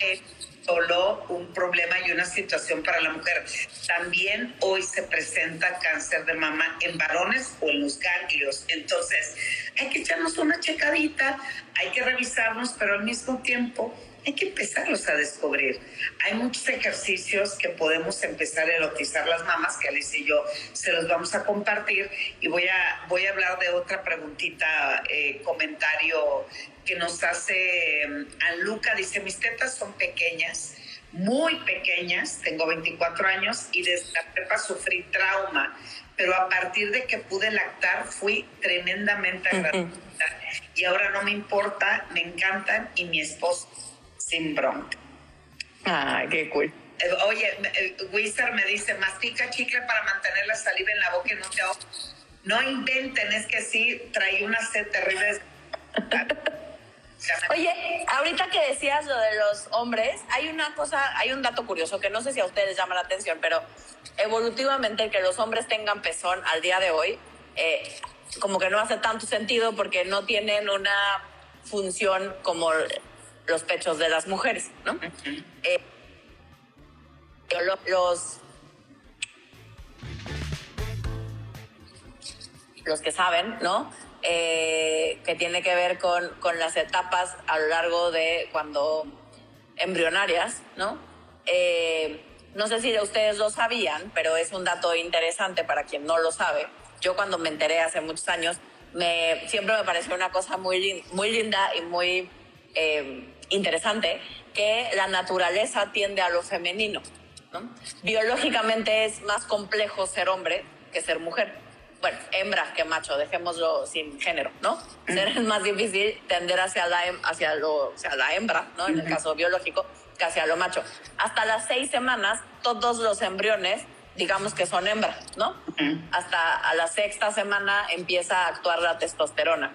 es solo un problema y una situación para la mujer. También hoy se presenta cáncer de mama en varones o en los ganglios. Entonces, hay que echarnos una checadita, hay que revisarnos, pero al mismo tiempo hay que empezarlos a descubrir. Hay muchos ejercicios que podemos empezar a erotizar las mamas, que Alicia y yo se los vamos a compartir. Y voy a, voy a hablar de otra preguntita, eh, comentario que nos hace Anluca. Dice, mis tetas son pequeñas, muy pequeñas, tengo veinticuatro años y desde la prepa sufrí trauma, pero a partir de que pude lactar fui tremendamente agradecida. Y ahora no me importa, me encantan y mi esposo sin bronca. Ah, qué cool. Oye, Wizard me dice, mastica chicle para mantener la saliva en la boca y no te ahogues. No inventen, es que sí, trae una sed terrible. Oye, ahorita que decías lo de los hombres, hay una cosa, hay un dato curioso que no sé si a ustedes llama la atención, pero evolutivamente que los hombres tengan pezón al día de hoy, eh, como que no hace tanto sentido porque no tienen una función como los pechos de las mujeres, ¿no? Uh-huh. eh, los los que saben, ¿no? Eh, que tiene que ver con, con las etapas a lo largo de cuando embrionarias, ¿no? Eh, no sé si de ustedes lo sabían, pero es un dato interesante para quien no lo sabe. Yo cuando me enteré hace muchos años, me, siempre me pareció una cosa muy, muy linda y muy eh, interesante, que la naturaleza tiende a lo femenino, ¿no? Biológicamente es más complejo ser hombre que ser mujer. Bueno, hembra que macho, dejémoslo sin género, ¿no? Ser es más difícil tender hacia la, hacia lo, hacia la hembra, ¿no? En el caso biológico, que hacia lo macho. Hasta las seis semanas, todos los embriones, digamos que son hembra, ¿no? Hasta a la sexta semana empieza a actuar la testosterona.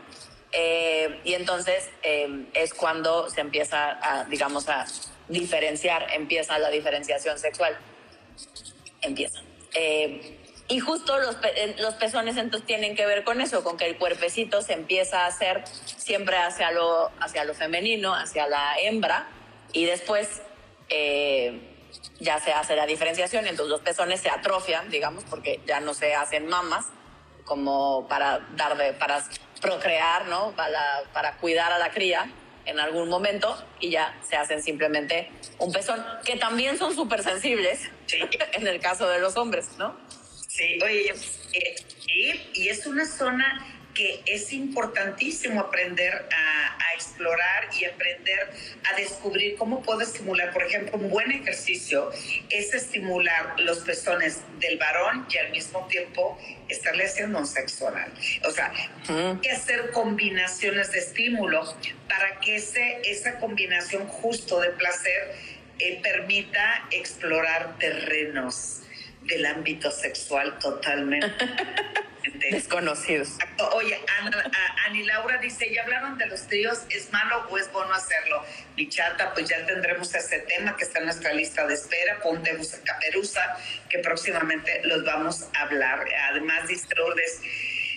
Eh, y entonces eh, es cuando se empieza a, digamos, a diferenciar, empieza la diferenciación sexual. Empieza. Eh, Y justo los, pe- los pezones entonces tienen que ver con eso, con que el cuerpecito se empieza a hacer siempre hacia lo, hacia lo femenino, hacia la hembra, y después eh, ya se hace la diferenciación. Entonces los pezones se atrofian, digamos, porque ya no se hacen mamas como para, dar de, para procrear, ¿no? Para, para cuidar a la cría en algún momento, y ya se hacen simplemente un pezón, que también son súper sensibles, sí, en el caso de los hombres, ¿no? Sí, oye, eh, eh, y es una zona que es importantísimo aprender a, a explorar y aprender a descubrir cómo puedo estimular. Por ejemplo, un buen ejercicio es estimular los pezones del varón y al mismo tiempo estarle haciendo un sexo oral. O sea, hay que hacer combinaciones de estímulo para que ese, esa combinación justo de placer eh, permita explorar terrenos del ámbito sexual totalmente desconocidos. Oye, Ana, Ani Laura dice, ya hablaron de los tríos, ¿es malo o es bueno hacerlo? Mi chata, pues ya tendremos ese tema que está en nuestra lista de espera, ponte caperuza, que próximamente los vamos a hablar. Además, dice Lourdes,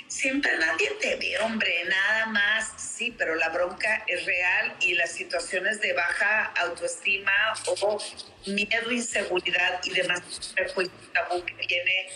siempre nadie te ve, hombre, nada más. Sí, pero la bronca es real y las situaciones de baja autoestima o miedo, inseguridad y demás prejuicios tabú que tiene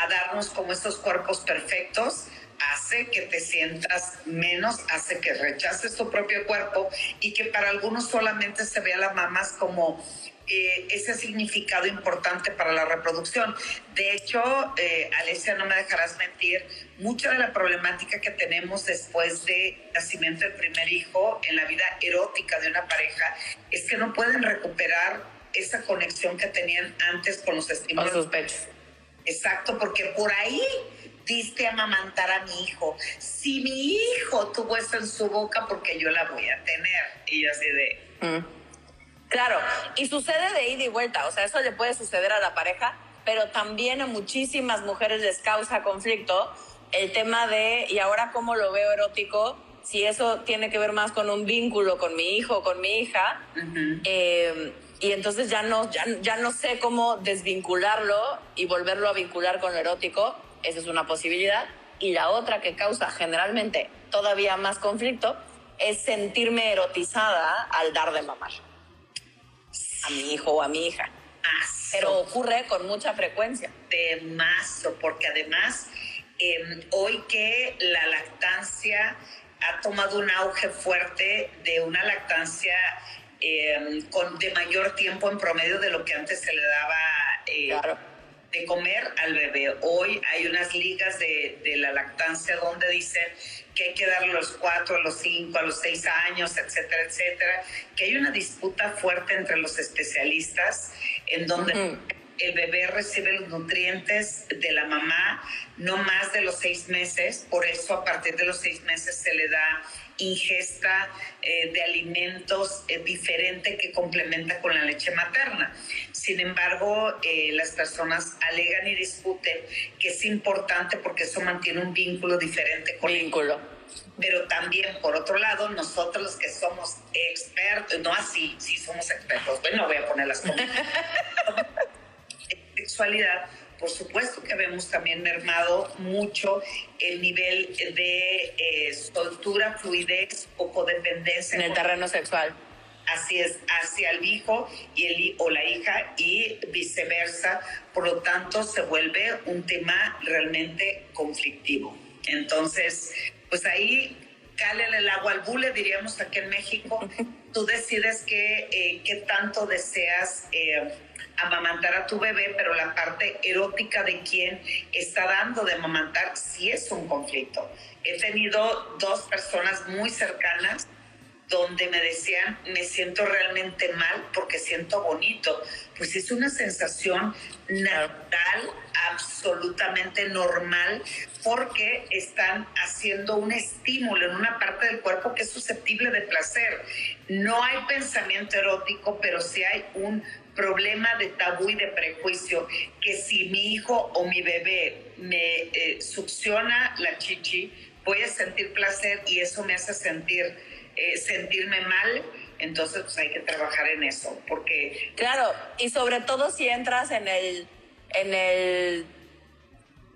a darnos como estos cuerpos perfectos, hace que te sientas menos, hace que rechaces tu propio cuerpo y que para algunos solamente se vea a las mamás como eh, ese significado importante para la reproducción. De hecho, eh, Alessia, no me dejarás mentir, mucha de la problemática que tenemos después de nacimiento del primer hijo en la vida erótica de una pareja es que no pueden recuperar esa conexión que tenían antes con los estímulos. Con sus pechos. Exacto, porque por ahí diste amamantar a mi hijo. Si mi hijo tuvo eso en su boca, porque yo la voy a tener. Y yo así de... Mm. Claro, y sucede de ida y vuelta. O sea, eso le puede suceder a la pareja, pero también a muchísimas mujeres les causa conflicto el tema de, ¿y ahora cómo lo veo erótico? Si eso tiene que ver más con un vínculo con mi hijo, con mi hija. Uh-huh. Eh, y entonces ya no, ya, ya no sé cómo desvincularlo y volverlo a vincular con lo erótico. Esa es una posibilidad. Y la otra que causa generalmente todavía más conflicto es sentirme erotizada al dar de mamar a mi hijo o a mi hija. Maso. Pero ocurre con mucha frecuencia. De maso, porque además eh, hoy que la lactancia ha tomado un auge fuerte, de una lactancia eh, con, de mayor tiempo en promedio de lo que antes se le daba... Eh, claro. de comer al bebé. Hoy hay unas ligas de, de la lactancia donde dicen que hay que darle a los cuatro, a los cinco, a los seis años, etcétera, etcétera, que hay una disputa fuerte entre los especialistas en donde uh-huh. el bebé recibe los nutrientes de la mamá no más de los seis meses, por eso a partir de los seis meses se le da ingesta eh, de alimentos eh, diferente que complementa con la leche materna. Sin embargo, eh, las personas alegan y discuten que es importante porque eso mantiene un vínculo diferente con vínculo. Pero también, por otro lado, nosotros los que somos expertos, no así, sí somos expertos, bueno, voy a poner las cosas. Sexualidad, por supuesto que vemos también mermado mucho el nivel de eh, soltura, fluidez o codependencia. En el terreno sexual. Así es, hacia el hijo y el, o la hija y viceversa. Por lo tanto, se vuelve un tema realmente conflictivo. Entonces, pues ahí cálele el agua al bule, diríamos aquí en México. Tú decides qué eh, tanto deseas eh, amamantar a tu bebé, pero la parte erótica de quien está dando de amamantar sí es un conflicto. He tenido dos personas muy cercanas donde me decían, me siento realmente mal porque siento bonito. Pues es una sensación natural, absolutamente normal, porque están haciendo un estímulo en una parte del cuerpo que es susceptible de placer. No hay pensamiento erótico, pero sí hay un problema de tabú y de prejuicio, que si mi hijo o mi bebé me eh, succiona la chichi, voy a sentir placer y eso me hace sentir, eh, sentirme mal. Entonces pues hay que trabajar en eso, porque... Claro, y sobre todo si entras en el, en el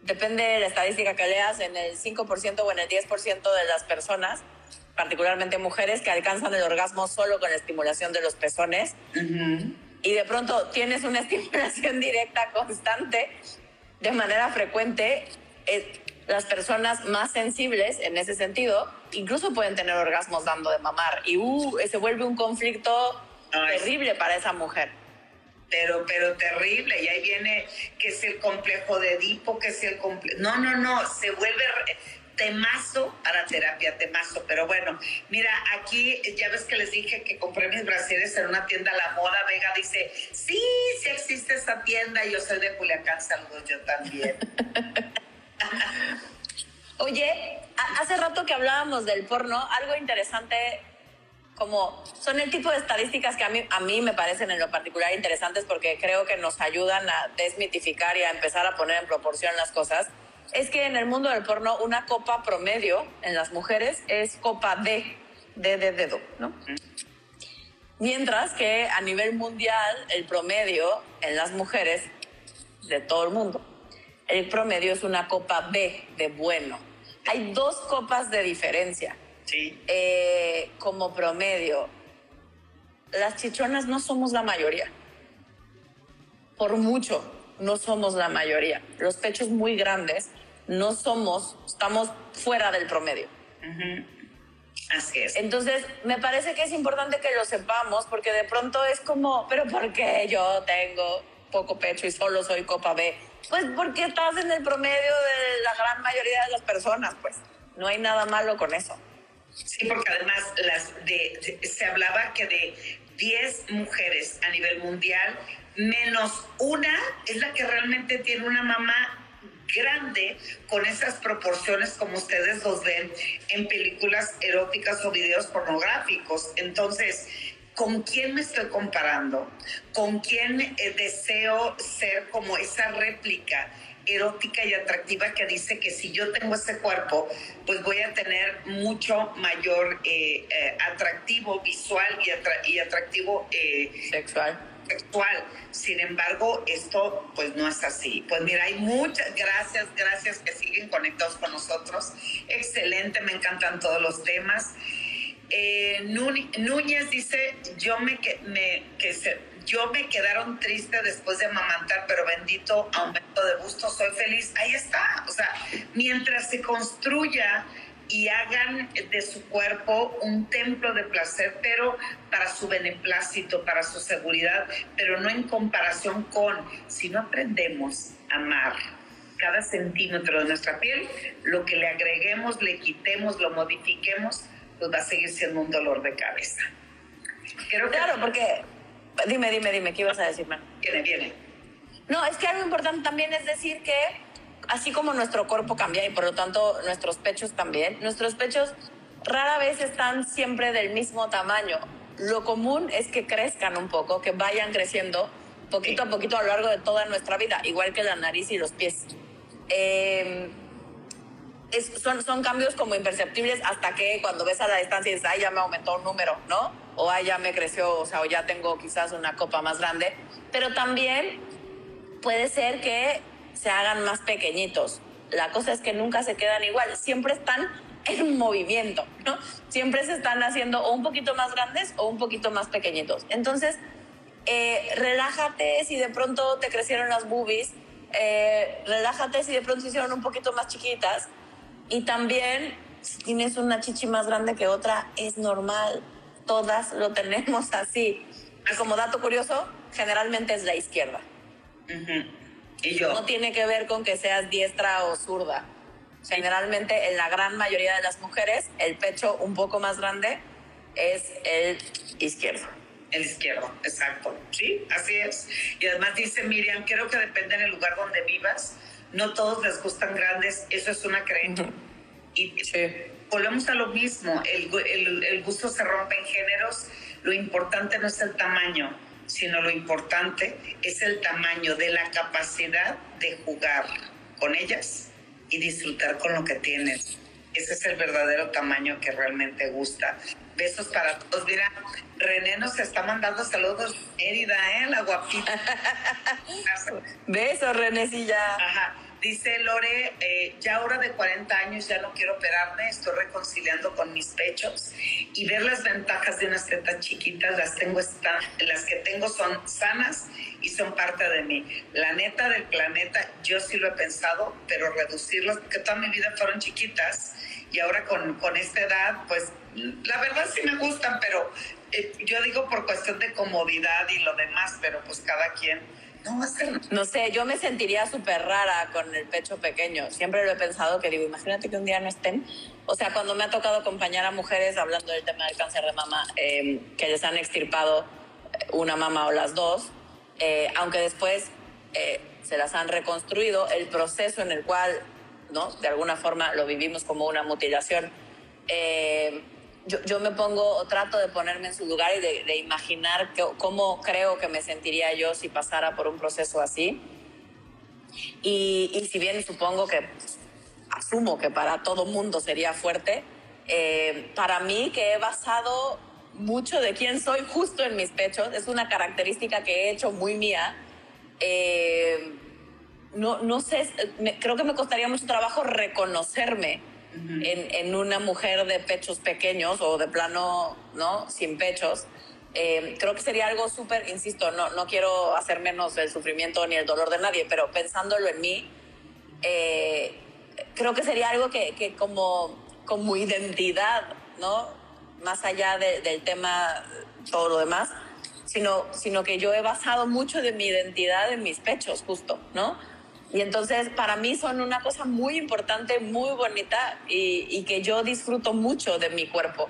depende de la estadística que leas, en el cinco por ciento o en el diez por ciento de las personas, particularmente mujeres, que alcanzan el orgasmo solo con la estimulación de los pezones. Uh-huh. Y de pronto tienes una estimulación directa constante de manera frecuente. Eh, las personas más sensibles en ese sentido incluso pueden tener orgasmos dando de mamar y uh, se vuelve un conflicto Ay. terrible para esa mujer. Pero, pero terrible, y ahí viene que es el complejo de Edipo, que es el complejo... No, no, no, se vuelve... Re... temazo para terapia, temazo. Pero bueno, mira, aquí ya ves que les dije que compré mis brasieres en una tienda, La Moda. Vega dice, sí, sí existe esa tienda, yo soy de Culiacán, saludos yo también. Oye, hace rato que hablábamos del porno, algo interesante, como son el tipo de estadísticas que a mí, a mí me parecen en lo particular interesantes, porque creo que nos ayudan a desmitificar y a empezar a poner en proporción las cosas. Es que en el mundo del porno una copa promedio en las mujeres es copa D, D de dedo, ¿no? Mientras que a nivel mundial el promedio en las mujeres de todo el mundo, el promedio es una copa B de bueno. Hay dos copas de diferencia. Sí. Eh, como promedio, las chichonas no somos la mayoría, por mucho. no somos la mayoría. Los pechos muy grandes no somos, estamos fuera del promedio. Uh-huh. Así es. Entonces, me parece que es importante que lo sepamos, porque de pronto es como, ¿pero por qué yo tengo poco pecho y solo soy copa B? Pues porque estás en el promedio de la gran mayoría de las personas, pues. No hay nada malo con eso. Sí, porque además las de, de, se hablaba que de diez mujeres a nivel mundial, menos una es la que realmente tiene una mamá grande, con esas proporciones como ustedes los ven en películas eróticas o videos pornográficos. Entonces, ¿con quién me estoy comparando? ¿Con quién eh, deseo ser como esa réplica erótica y atractiva que dice que si yo tengo ese cuerpo, pues voy a tener mucho mayor eh, eh, atractivo visual y, atra- y atractivo eh, sexual? Sexual. Sin embargo, esto pues no es así. Pues mira, hay muchas gracias, gracias que siguen conectados con nosotros. Excelente, me encantan todos los temas. Eh, Núñez dice, yo me, que, me, que se, yo me quedaron triste después de amamantar, pero bendito aumento de gusto, soy feliz. Ahí está, o sea, mientras se construya y hagan de su cuerpo un templo de placer, pero para su beneplácito, para su seguridad, pero no en comparación con, si no aprendemos a amar cada centímetro de nuestra piel, lo que le agreguemos, le quitemos, lo modifiquemos, pues va a seguir siendo un dolor de cabeza. Creo claro, que... porque... Dime, dime, dime, ¿qué ibas a decir, man? Viene, viene. No, es que algo importante también es decir que así como nuestro cuerpo cambia y por lo tanto nuestros pechos también, nuestros pechos rara vez están siempre del mismo tamaño. Lo común es que crezcan un poco, que vayan creciendo poquito sí. a poquito a lo largo de toda nuestra vida, igual que la nariz y los pies. Eh, es, son, son cambios como imperceptibles hasta que cuando ves a la distancia dices, ay, ya me aumentó un número, ¿no? O ay, ya me creció, o sea, o ya tengo quizás una copa más grande. Pero también puede ser que se hagan más pequeñitos. La cosa es que nunca se quedan igual, siempre están en movimiento, ¿no? Siempre se están haciendo o un poquito más grandes o un poquito más pequeñitos. Entonces, eh, relájate si de pronto te crecieron las boobies, eh, relájate si de pronto se hicieron un poquito más chiquitas, y también si tienes una chichi más grande que otra, es normal, todas lo tenemos así. Y como dato curioso, generalmente es la izquierda. Uh-huh. Y yo. No tiene que ver con que seas diestra o zurda. Generalmente, en la gran mayoría de las mujeres, el pecho un poco más grande es el izquierdo. El izquierdo, exacto. Sí, así es. Y además dice Miriam, creo que depende del lugar donde vivas. No todos les gustan grandes. Eso es una creencia. Uh-huh. Y sí. Volvemos a lo mismo. El, el, el gusto se rompe en géneros. Lo importante no es el tamaño, sino lo importante es el tamaño de la capacidad de jugar con ellas y disfrutar con lo que tienes. Ese es el verdadero tamaño que realmente gusta. Besos para todos. Mira, René nos está mandando saludos. Mérida, ¿eh? La guapita. Besos, Renécilla. Ajá. Dice Lore, eh, ya ahora de cuarenta años ya no quiero operarme, estoy reconciliando con mis pechos y ver las ventajas de unas tetas chiquitas, las, tengo esta, las que tengo son sanas y son parte de mí. La neta del planeta, yo sí lo he pensado, pero reducirlas, porque toda mi vida fueron chiquitas y ahora con, con esta edad, pues la verdad sí me gustan, pero eh, yo digo por cuestión de comodidad y lo demás, pero pues cada quien... No, no sé, yo me sentiría súper rara con el pecho pequeño. Siempre lo he pensado, que digo, imagínate que un día no estén. O sea, cuando me ha tocado acompañar a mujeres hablando del tema del cáncer de mama, eh, que les han extirpado una mama o las dos, eh, aunque después eh, se las han reconstruido, el proceso en el cual, ¿no? De alguna forma lo vivimos como una mutilación. Eh, yo, yo me pongo o trato de ponerme en su lugar y de, de imaginar que, cómo creo que me sentiría yo si pasara por un proceso así. Y, y si bien supongo que, asumo que para todo mundo sería fuerte, eh, para mí, que he basado mucho de quién soy justo en mis pechos, es una característica que he hecho muy mía. Eh, no, no sé, me, creo que me costaría mucho trabajo reconocerme En, en una mujer de pechos pequeños o de plano, ¿no? Sin pechos. Eh, creo que sería algo súper, insisto, no, no quiero hacer menos el sufrimiento ni el dolor de nadie, pero pensándolo en mí, eh, creo que sería algo que, que como, como identidad, ¿no? Más allá de, del tema, todo lo demás, sino, sino que yo he basado mucho de mi identidad en mis pechos, justo, ¿no? Y entonces para mí son una cosa muy importante, muy bonita y, y que yo disfruto mucho de mi cuerpo.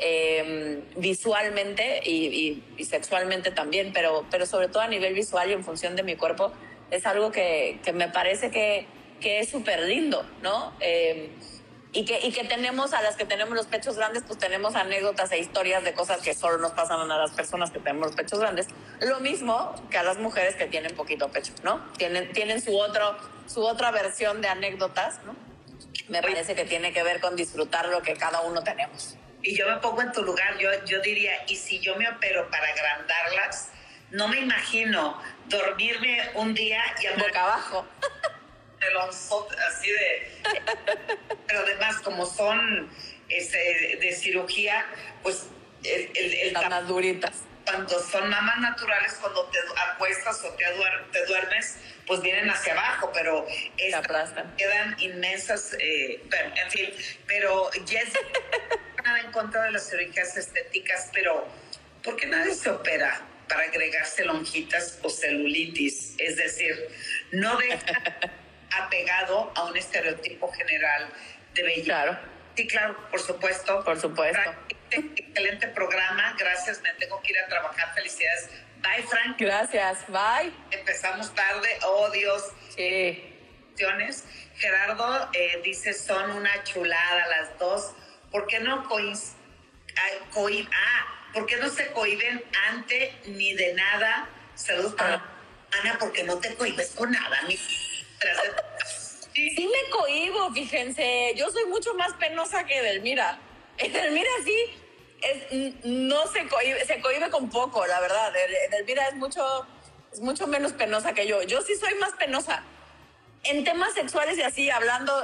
Eh, visualmente y, y, y sexualmente también, pero, pero sobre todo a nivel visual y en función de mi cuerpo, es algo que, que me parece que, que es súper lindo, ¿no? Eh, y, que, y que tenemos, a las que tenemos los pechos grandes, pues tenemos anécdotas e historias de cosas que solo nos pasan a las personas que tenemos los pechos grandes. Lo mismo que a las mujeres que tienen poquito pecho, ¿no? Tienen, tienen su, otro, su otra versión de anécdotas, ¿no? Me parece que tiene que ver con disfrutar lo que cada uno tenemos. Y yo me pongo en tu lugar, yo, yo diría, y si yo me opero para agrandarlas, no me imagino dormirme un día y andar boca abajo. Pelonzote, así de... Pero además, como son este, de cirugía, pues... El, el, el Están más duritas. Cuando son mamas naturales, cuando te acuestas o te, duer, te duermes, pues vienen hacia abajo, pero... Estas quedan inmensas, eh, pero, en fin, pero ya es... Nada en contra de las cirugías estéticas, pero ¿por qué nadie se opera para agregarse lonjitas o celulitis? Es decir, no deja apegado a un estereotipo general de belleza. Claro. Sí, claro, por supuesto. Por supuesto. Frank, excelente programa. Gracias, me tengo que ir a trabajar. Felicidades. Bye, Frank. Gracias, bye. Empezamos tarde. Oh, Dios. Sí. Gerardo eh, dice, son una chulada las dos. ¿Por qué no coinciden? Ah, ¿por qué no se cohiben ante ni de nada? Saludos para ah. Ana, porque no te cohibes con nada, mi. Sí. sí me cohibo, fíjense. Yo soy mucho más penosa que Edelmira. Edelmira sí, es, no se cohibe, se cohibe con poco, la verdad. Edelmira es mucho, es mucho menos penosa que yo. Yo sí soy más penosa. En temas sexuales y así, hablando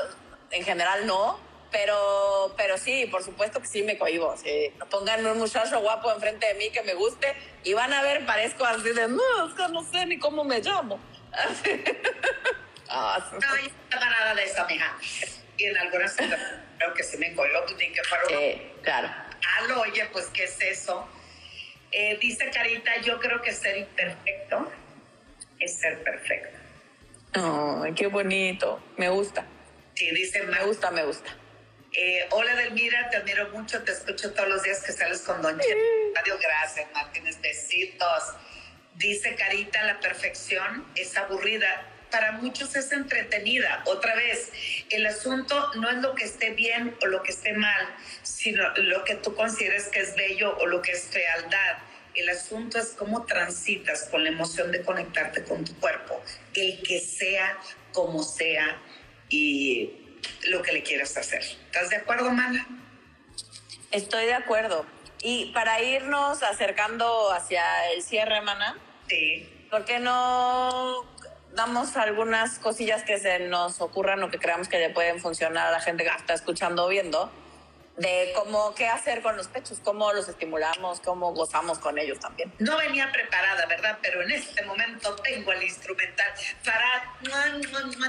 en general, no. Pero, pero sí, por supuesto que sí me cohibo. Sí. Pónganme un muchacho guapo enfrente de mí que me guste y van a ver, parezco así de, no, es que no sé ni cómo me llamo. Oh, no, yo no hago nada de esa, mija. Y en algunas creo que sí me cohibo, tú tienes que parar. Sí, claro. Aló, oye, pues, ¿qué es eso? Eh, dice Carita, yo creo que ser imperfecto es ser perfecto. Ay, oh, qué bonito. Me gusta. Sí, dice, me gusta, me gusta. Eh, hola, Edelmira, te admiro mucho, te escucho todos los días que sales con Don Che. Adiós, gracias, Martínez, besitos. Dice Carita, la perfección es aburrida. Para muchos es entretenida. Otra vez, el asunto no es lo que esté bien o lo que esté mal, sino lo que tú consideres que es bello o lo que es fealdad. El asunto es cómo transitas con la emoción de conectarte con tu cuerpo. El que sea, como sea y... lo que le quieras hacer. ¿Estás de acuerdo, Mana? Estoy de acuerdo. Y para irnos acercando hacia el cierre, Mana, sí. ¿Por qué no damos algunas cosillas que se nos ocurran o que creamos que le pueden funcionar a la gente que está escuchando o viendo? De cómo, qué hacer con los pechos, cómo los estimulamos, cómo gozamos con ellos también. No venía preparada, ¿verdad? Pero en este momento tengo el instrumental. Farah,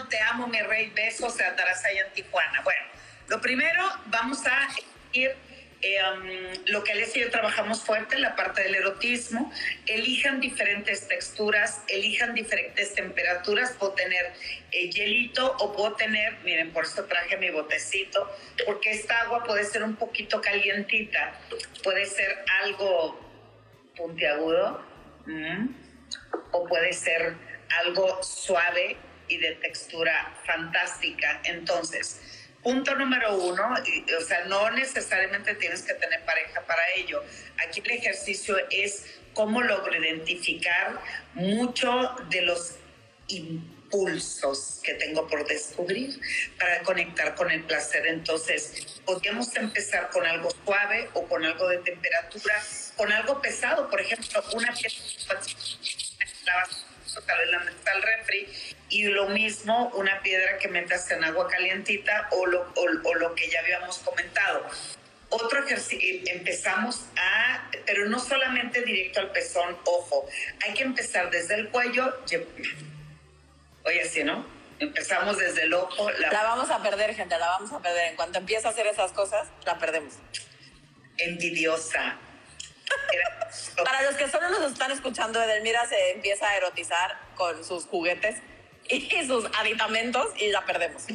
te amo, mi rey, besos, atarás allá en Tijuana. Bueno, lo primero, vamos a ir, eh, um, lo que Alessia y yo trabajamos fuerte, la parte del erotismo. Elijan diferentes texturas, elijan diferentes temperaturas. Puedo tener eh, hielito o puedo tener, miren, por eso traje mi botecito, porque esta agua puede ser un poquito calientita, puede ser algo puntiagudo, ¿m? O puede ser algo suave y de textura fantástica. Entonces, punto número uno, y, o sea, no necesariamente tienes que tener pareja para ello. Aquí el ejercicio es cómo logro identificar mucho de los impulsos que tengo por descubrir para conectar con el placer. Entonces, podríamos empezar con algo suave o con algo de temperatura, con algo pesado, por ejemplo, una pieza tal vez la metas al refri, y lo mismo una piedra que metas en agua calientita o lo, o, o lo que ya habíamos comentado. Otro ejercicio, empezamos a, pero no solamente directo al pezón, ojo, hay que empezar desde el cuello, oye, así, ¿no? Empezamos desde el ojo. La, la vamos a perder, gente, la vamos a perder. En cuanto empieza a hacer esas cosas, la perdemos. Envidiosa. Para los que solo nos están escuchando, Edelmira se empieza a erotizar con sus juguetes y sus aditamentos y la perdemos.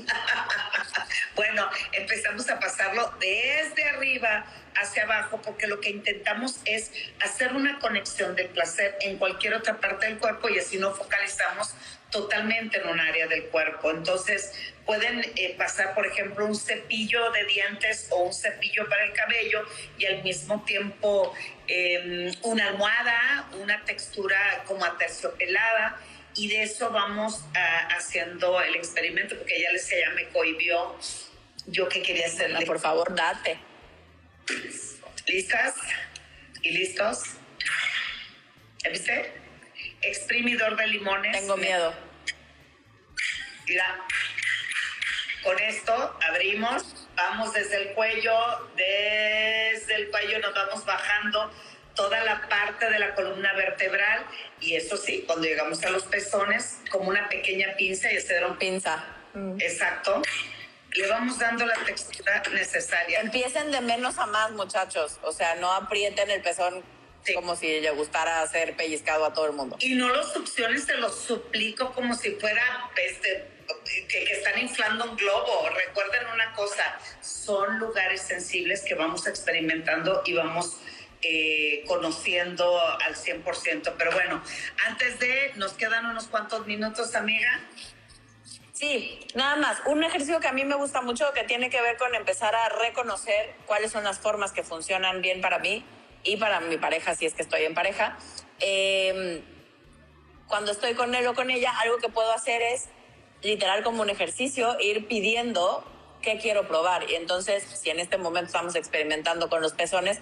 Bueno, empezamos a pasarlo desde arriba hacia abajo, porque lo que intentamos es hacer una conexión del placer en cualquier otra parte del cuerpo y así no focalizamos totalmente en un área del cuerpo. Entonces pueden eh, pasar, por ejemplo, un cepillo de dientes o un cepillo para el cabello y al mismo tiempo eh, una almohada, una textura como aterciopelada, y de eso vamos a, haciendo el experimento, porque ya les ya me cohibió yo que quería hacerle. Por favor, date. ¿Listas? ¿Y listos? ¿Viste? Exprimidor de limones. Tengo miedo. Mira, con esto abrimos, vamos desde el cuello, desde el cuello nos vamos bajando toda la parte de la columna vertebral, y eso sí, cuando llegamos a los pezones, como una pequeña pinza, y este era un pinza. Mm. Exacto. Le vamos dando la textura necesaria. Empiecen de menos a más, muchachos. O sea, no aprieten el pezón. Sí. Como si le gustara hacer pellizcado a todo el mundo. Y no los succiones, te los suplico como si fuera este, que, que están inflando un globo. Recuerden una cosa, son lugares sensibles que vamos experimentando y vamos eh, conociendo al cien por ciento. Pero bueno, antes de, nos quedan unos cuantos minutos, amiga. Sí, nada más. Un ejercicio que a mí me gusta mucho, que tiene que ver con empezar a reconocer cuáles son las formas que funcionan bien para mí y para mi pareja, si es que estoy en pareja. Eh, cuando estoy con él o con ella, algo que puedo hacer es, literal como un ejercicio, ir pidiendo qué quiero probar. Y entonces, si en este momento estamos experimentando con los pezones,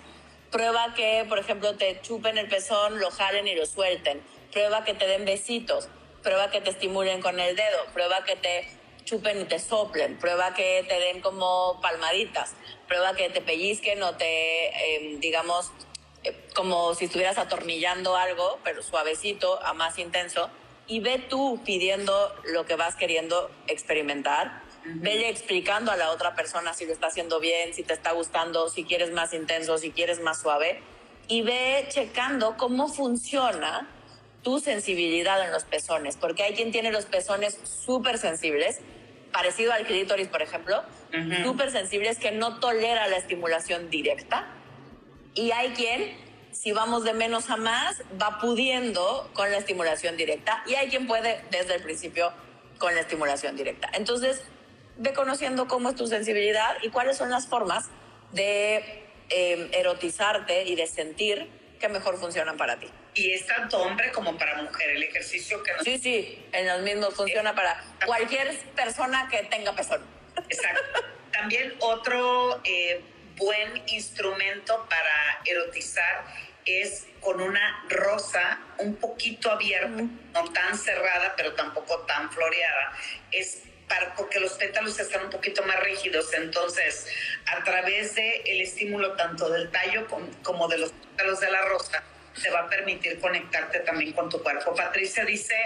prueba que, por ejemplo, te chupen el pezón, lo jalen y lo suelten. Prueba que te den besitos. Prueba que te estimulen con el dedo. Prueba que te chupen y te soplen, prueba que te den como palmaditas, prueba que te pellizquen o te, eh, digamos, eh, como si estuvieras atornillando algo, pero suavecito a más intenso, y ve tú pidiendo lo que vas queriendo experimentar, uh-huh. Vele explicando a la otra persona si lo está haciendo bien, si te está gustando, si quieres más intenso, si quieres más suave, y ve checando cómo funciona tu sensibilidad en los pezones, porque hay quien tiene los pezones súper sensibles, parecido al clítoris, por ejemplo, uh-huh. Súper sensibles, que no tolera la estimulación directa, y hay quien, si vamos de menos a más, va pudiendo con la estimulación directa, y hay quien puede desde el principio con la estimulación directa. Entonces, ve conociendo cómo es tu sensibilidad y cuáles son las formas de eh, erotizarte y de sentir que mejor funcionan para ti. Y es tanto hombre como para mujer el ejercicio que nos... Sí, sí, en los mismos funciona para cualquier persona que tenga pezón. Exacto. También otro eh, buen instrumento para erotizar es con una rosa un poquito abierta, mm. No tan cerrada, pero tampoco tan floreada. Es para, porque los pétalos están un poquito más rígidos. Entonces, a través del estímulo tanto del tallo como de los pétalos de la rosa, te va a permitir conectarte también con tu cuerpo. Patricia dice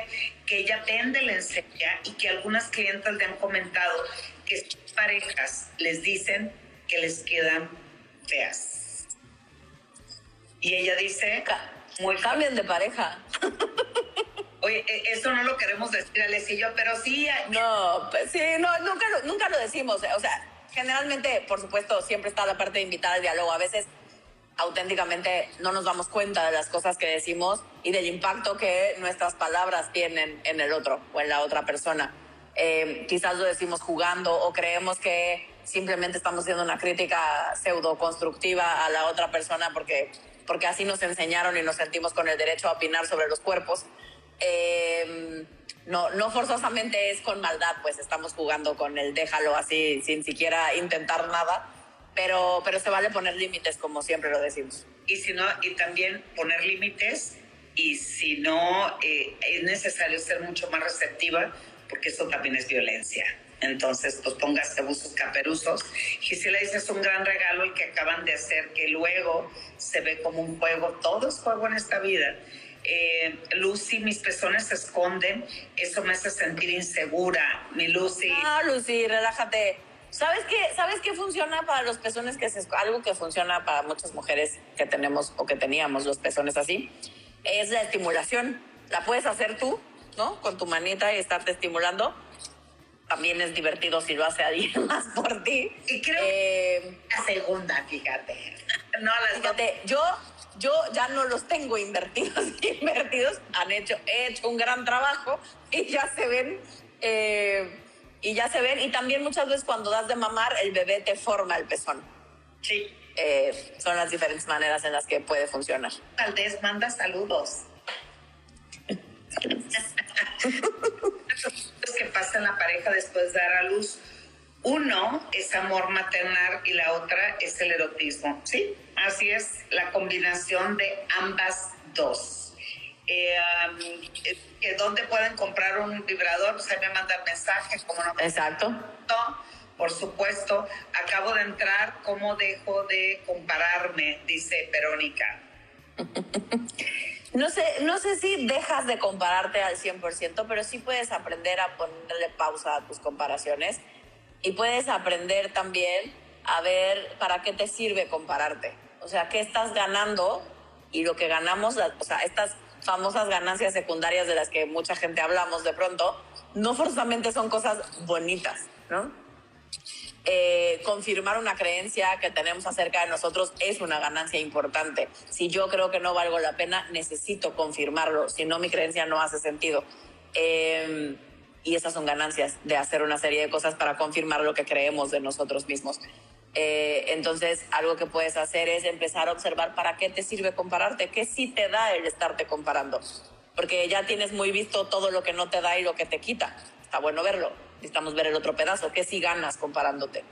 que ella vende lencería y que algunas clientas le han comentado que sus parejas les dicen que les quedan feas. Y ella dice... Muy cambian de pareja. Oye, eso no lo queremos decir, Alessia y yo, pero sí... No, pues sí, no, nunca, lo, nunca lo decimos. O sea, generalmente, por supuesto, siempre está la parte de invitar al diálogo. A veces... auténticamente no nos damos cuenta de las cosas que decimos y del impacto que nuestras palabras tienen en el otro o en la otra persona. Eh, quizás lo decimos jugando o creemos que simplemente estamos haciendo una crítica pseudo-constructiva a la otra persona porque, porque así nos enseñaron y nos sentimos con el derecho a opinar sobre los cuerpos. Eh, no, no forzosamente es con maldad, pues estamos jugando con el déjalo así sin siquiera intentar nada. Pero, pero se vale poner límites, como siempre lo decimos. Y, si no, y también poner límites, y si no, eh, es necesario ser mucho más receptiva, porque eso también es violencia. Entonces, pues póngase buzos caperuzos. Gisela dice, es un gran regalo el que acaban de hacer, que luego se ve como un juego. Todo es juego en esta vida. Eh, Lucy, mis pezones se esconden. Eso me hace sentir insegura, mi Lucy. No, Lucy, relájate. ¿Sabes qué, ¿Sabes qué funciona para los pezones que se esconden? Algo que funciona para muchas mujeres que tenemos o que teníamos los pezones así es la estimulación. La puedes hacer tú, ¿no? Con tu manita y estarte estimulando. También es divertido si lo hace alguien más por ti. Y creo eh, la segunda, fíjate. No, las fíjate, dos. yo, yo ya no los tengo invertidos. Invertidos han hecho, he hecho un gran trabajo y ya se ven. Eh, y ya se ven. Y también muchas veces cuando das de mamar, el bebé te forma el pezón. Sí. Eh, son las diferentes maneras en las que puede funcionar. Valdés manda saludos. Los que pasa en la pareja después de dar a luz, uno es amor maternal y la otra es el erotismo, ¿sí? Así es la combinación de ambas dos. Eh, eh, ¿Dónde pueden comprar un vibrador? Pues ahí me mandan mensajes, ¿cómo no? Exacto. Por supuesto, acabo de entrar, ¿cómo dejo de compararme? Dice Verónica. No sé, no sé si dejas de compararte al cien por ciento, pero sí puedes aprender a ponerle pausa a tus comparaciones y puedes aprender también a ver para qué te sirve compararte. O sea, qué estás ganando y lo que ganamos, o sea, estas famosas ganancias secundarias de las que mucha gente hablamos de pronto, no forzosamente son cosas bonitas, ¿no? Eh, confirmar una creencia que tenemos acerca de nosotros es una ganancia importante. Si yo creo que no valgo la pena, necesito confirmarlo, si no mi creencia no hace sentido. Eh, y esas son ganancias de hacer una serie de cosas para confirmar lo que creemos de nosotros mismos. Eh, entonces, algo que puedes hacer es empezar a observar para qué te sirve compararte, qué sí te da el estarte comparando, porque ya tienes muy visto todo lo que no te da y lo que te quita. Está bueno verlo. Necesitamos ver el otro pedazo, que si ganas comparándote.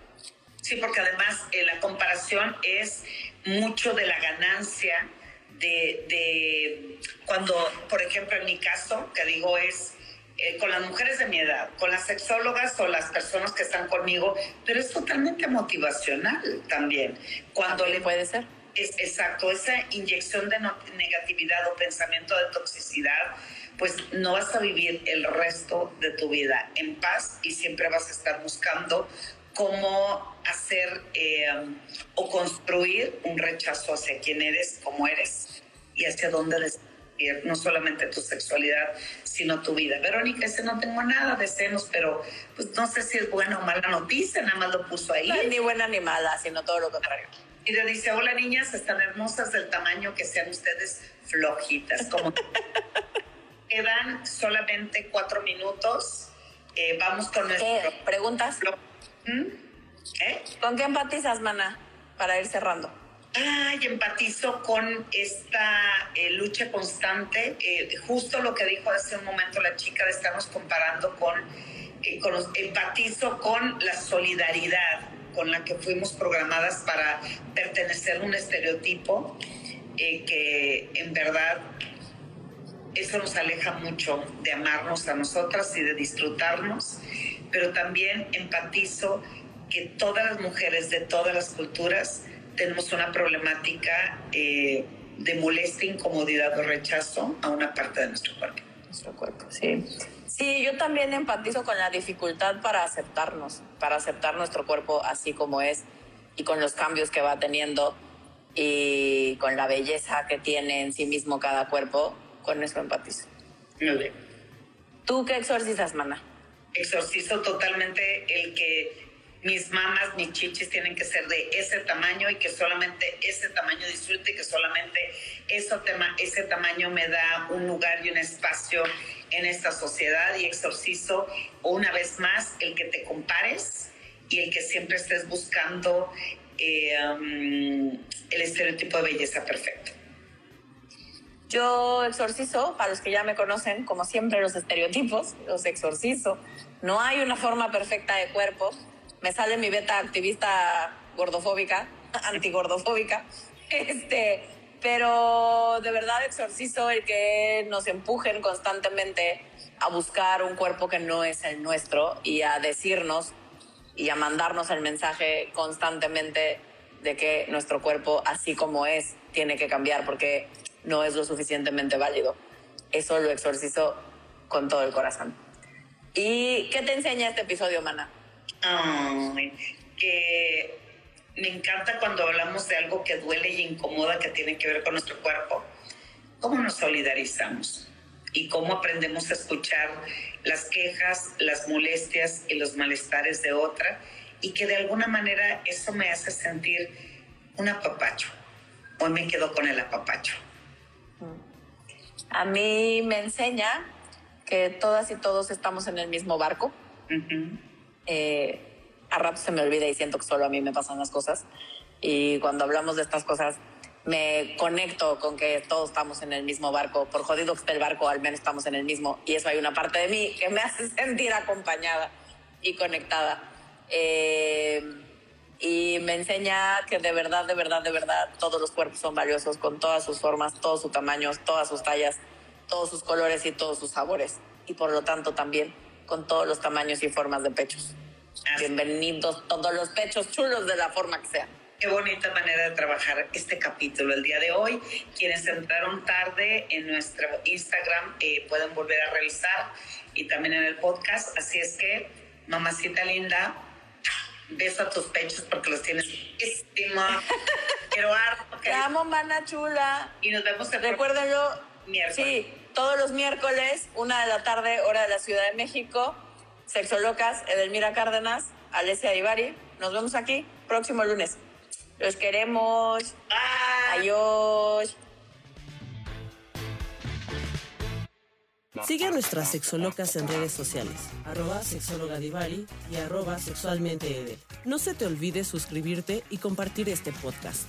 Sí, porque además eh, la comparación es mucho de la ganancia de, de cuando, por ejemplo, en mi caso, que digo es eh, con las mujeres de mi edad, con las sexólogas o las personas que están conmigo, pero es totalmente motivacional también. Cuando también le puede ser. Es, exacto, esa inyección de no, negatividad o pensamiento de toxicidad, pues no vas a vivir el resto de tu vida en paz y siempre vas a estar buscando cómo hacer eh, o construir un rechazo hacia quién eres, cómo eres y hacia dónde descubrir no solamente tu sexualidad, sino tu vida. Verónica dice, no tengo nada de senos, pero pues no sé si es buena o mala noticia, nada más lo puso ahí. No, ni buena ni mala, sino todo lo contrario. Y le dice, hola niñas, están hermosas del tamaño que sean ustedes, flojitas, como... Quedan solamente cuatro minutos. Eh, vamos con nuestro... ¿Preguntas? ¿Mm? ¿Eh? ¿Con qué empatizas, mana? Para ir cerrando. Ay, empatizo con esta eh, lucha constante. Eh, justo lo que dijo hace un momento la chica de estarnos comparando con... Eh, con los, empatizo con la solidaridad con la que fuimos programadas para pertenecer a un estereotipo eh, que en verdad... Eso nos aleja mucho de amarnos a nosotras y de disfrutarnos, pero también empatizo que todas las mujeres de todas las culturas tenemos una problemática eh, de molestia, incomodidad o rechazo a una parte de nuestro cuerpo. Nuestro cuerpo, sí. Sí, yo también empatizo con la dificultad para aceptarnos, para aceptar nuestro cuerpo así como es y con los cambios que va teniendo y con la belleza que tiene en sí mismo cada cuerpo. Con eso empatizo. Muy bien. ¿Tú qué exorcizas, mana? Exorcizo totalmente el que mis mamas, mis chichis tienen que ser de ese tamaño y que solamente ese tamaño disfrute y que solamente ese, tema, ese tamaño me da un lugar y un espacio en esta sociedad. Y exorcizo una vez más el que te compares y el que siempre estés buscando eh, um, el estereotipo de belleza perfecta. Yo exorcizo, para los que ya me conocen, como siempre, los estereotipos, los exorcizo. No hay una forma perfecta de cuerpo. Me sale mi beta activista gordofóbica, antigordofóbica. Este, pero de verdad exorcizo el que nos empujen constantemente a buscar un cuerpo que no es el nuestro y a decirnos y a mandarnos el mensaje constantemente de que nuestro cuerpo, así como es, tiene que cambiar porque no es lo suficientemente válido. Eso lo exorcizo con todo el corazón. ¿Y qué te enseña este episodio, Mana? Oh, que me encanta cuando hablamos de algo que duele y incomoda, que tiene que ver con nuestro cuerpo. ¿Cómo nos solidarizamos? Y cómo aprendemos a escuchar las quejas, las molestias y los malestares de otra, y que de alguna manera eso me hace sentir un apapacho. Hoy me quedo con el apapacho. A mí me enseña que todas y todos estamos en el mismo barco. Uh-huh. eh, a ratos se me olvida y siento que solo a mí me pasan las cosas. Y cuando hablamos de estas cosas, me conecto con que todos estamos en el mismo barco. Por jodido que esté el barco, al menos estamos en el mismo. Y eso, hay una parte de mí que me hace sentir acompañada y conectada. Eh, y me enseña que de verdad, de verdad, de verdad, todos los cuerpos son valiosos, con todas sus formas, todos sus tamaños, todas sus tallas, todos sus colores y todos sus sabores. Y por lo tanto también con todos los tamaños y formas de pechos. Así. Bienvenidos todos los pechos chulos, de la forma que sea. Qué bonita manera de trabajar este capítulo el día de hoy. Quienes entraron tarde en nuestro Instagram eh, pueden volver a revisar, y también en el podcast. Así es que, mamacita linda, besa tus pechos porque los tienes estima. Quiero harto. Te amo, mana chula. Y nos vemos el Recuérdenlo, miércoles. Sí, todos los miércoles, una de la tarde, hora de la Ciudad de México. Sexolocas, Edelmira Cárdenas, Alessia Di Bari. Nos vemos aquí próximo lunes. Los queremos. Bye. Adiós. Sigue a nuestras sexolocas en redes sociales, arroba sexóloga Divari y arroba sexualmente edel. No se te olvide suscribirte y compartir este podcast.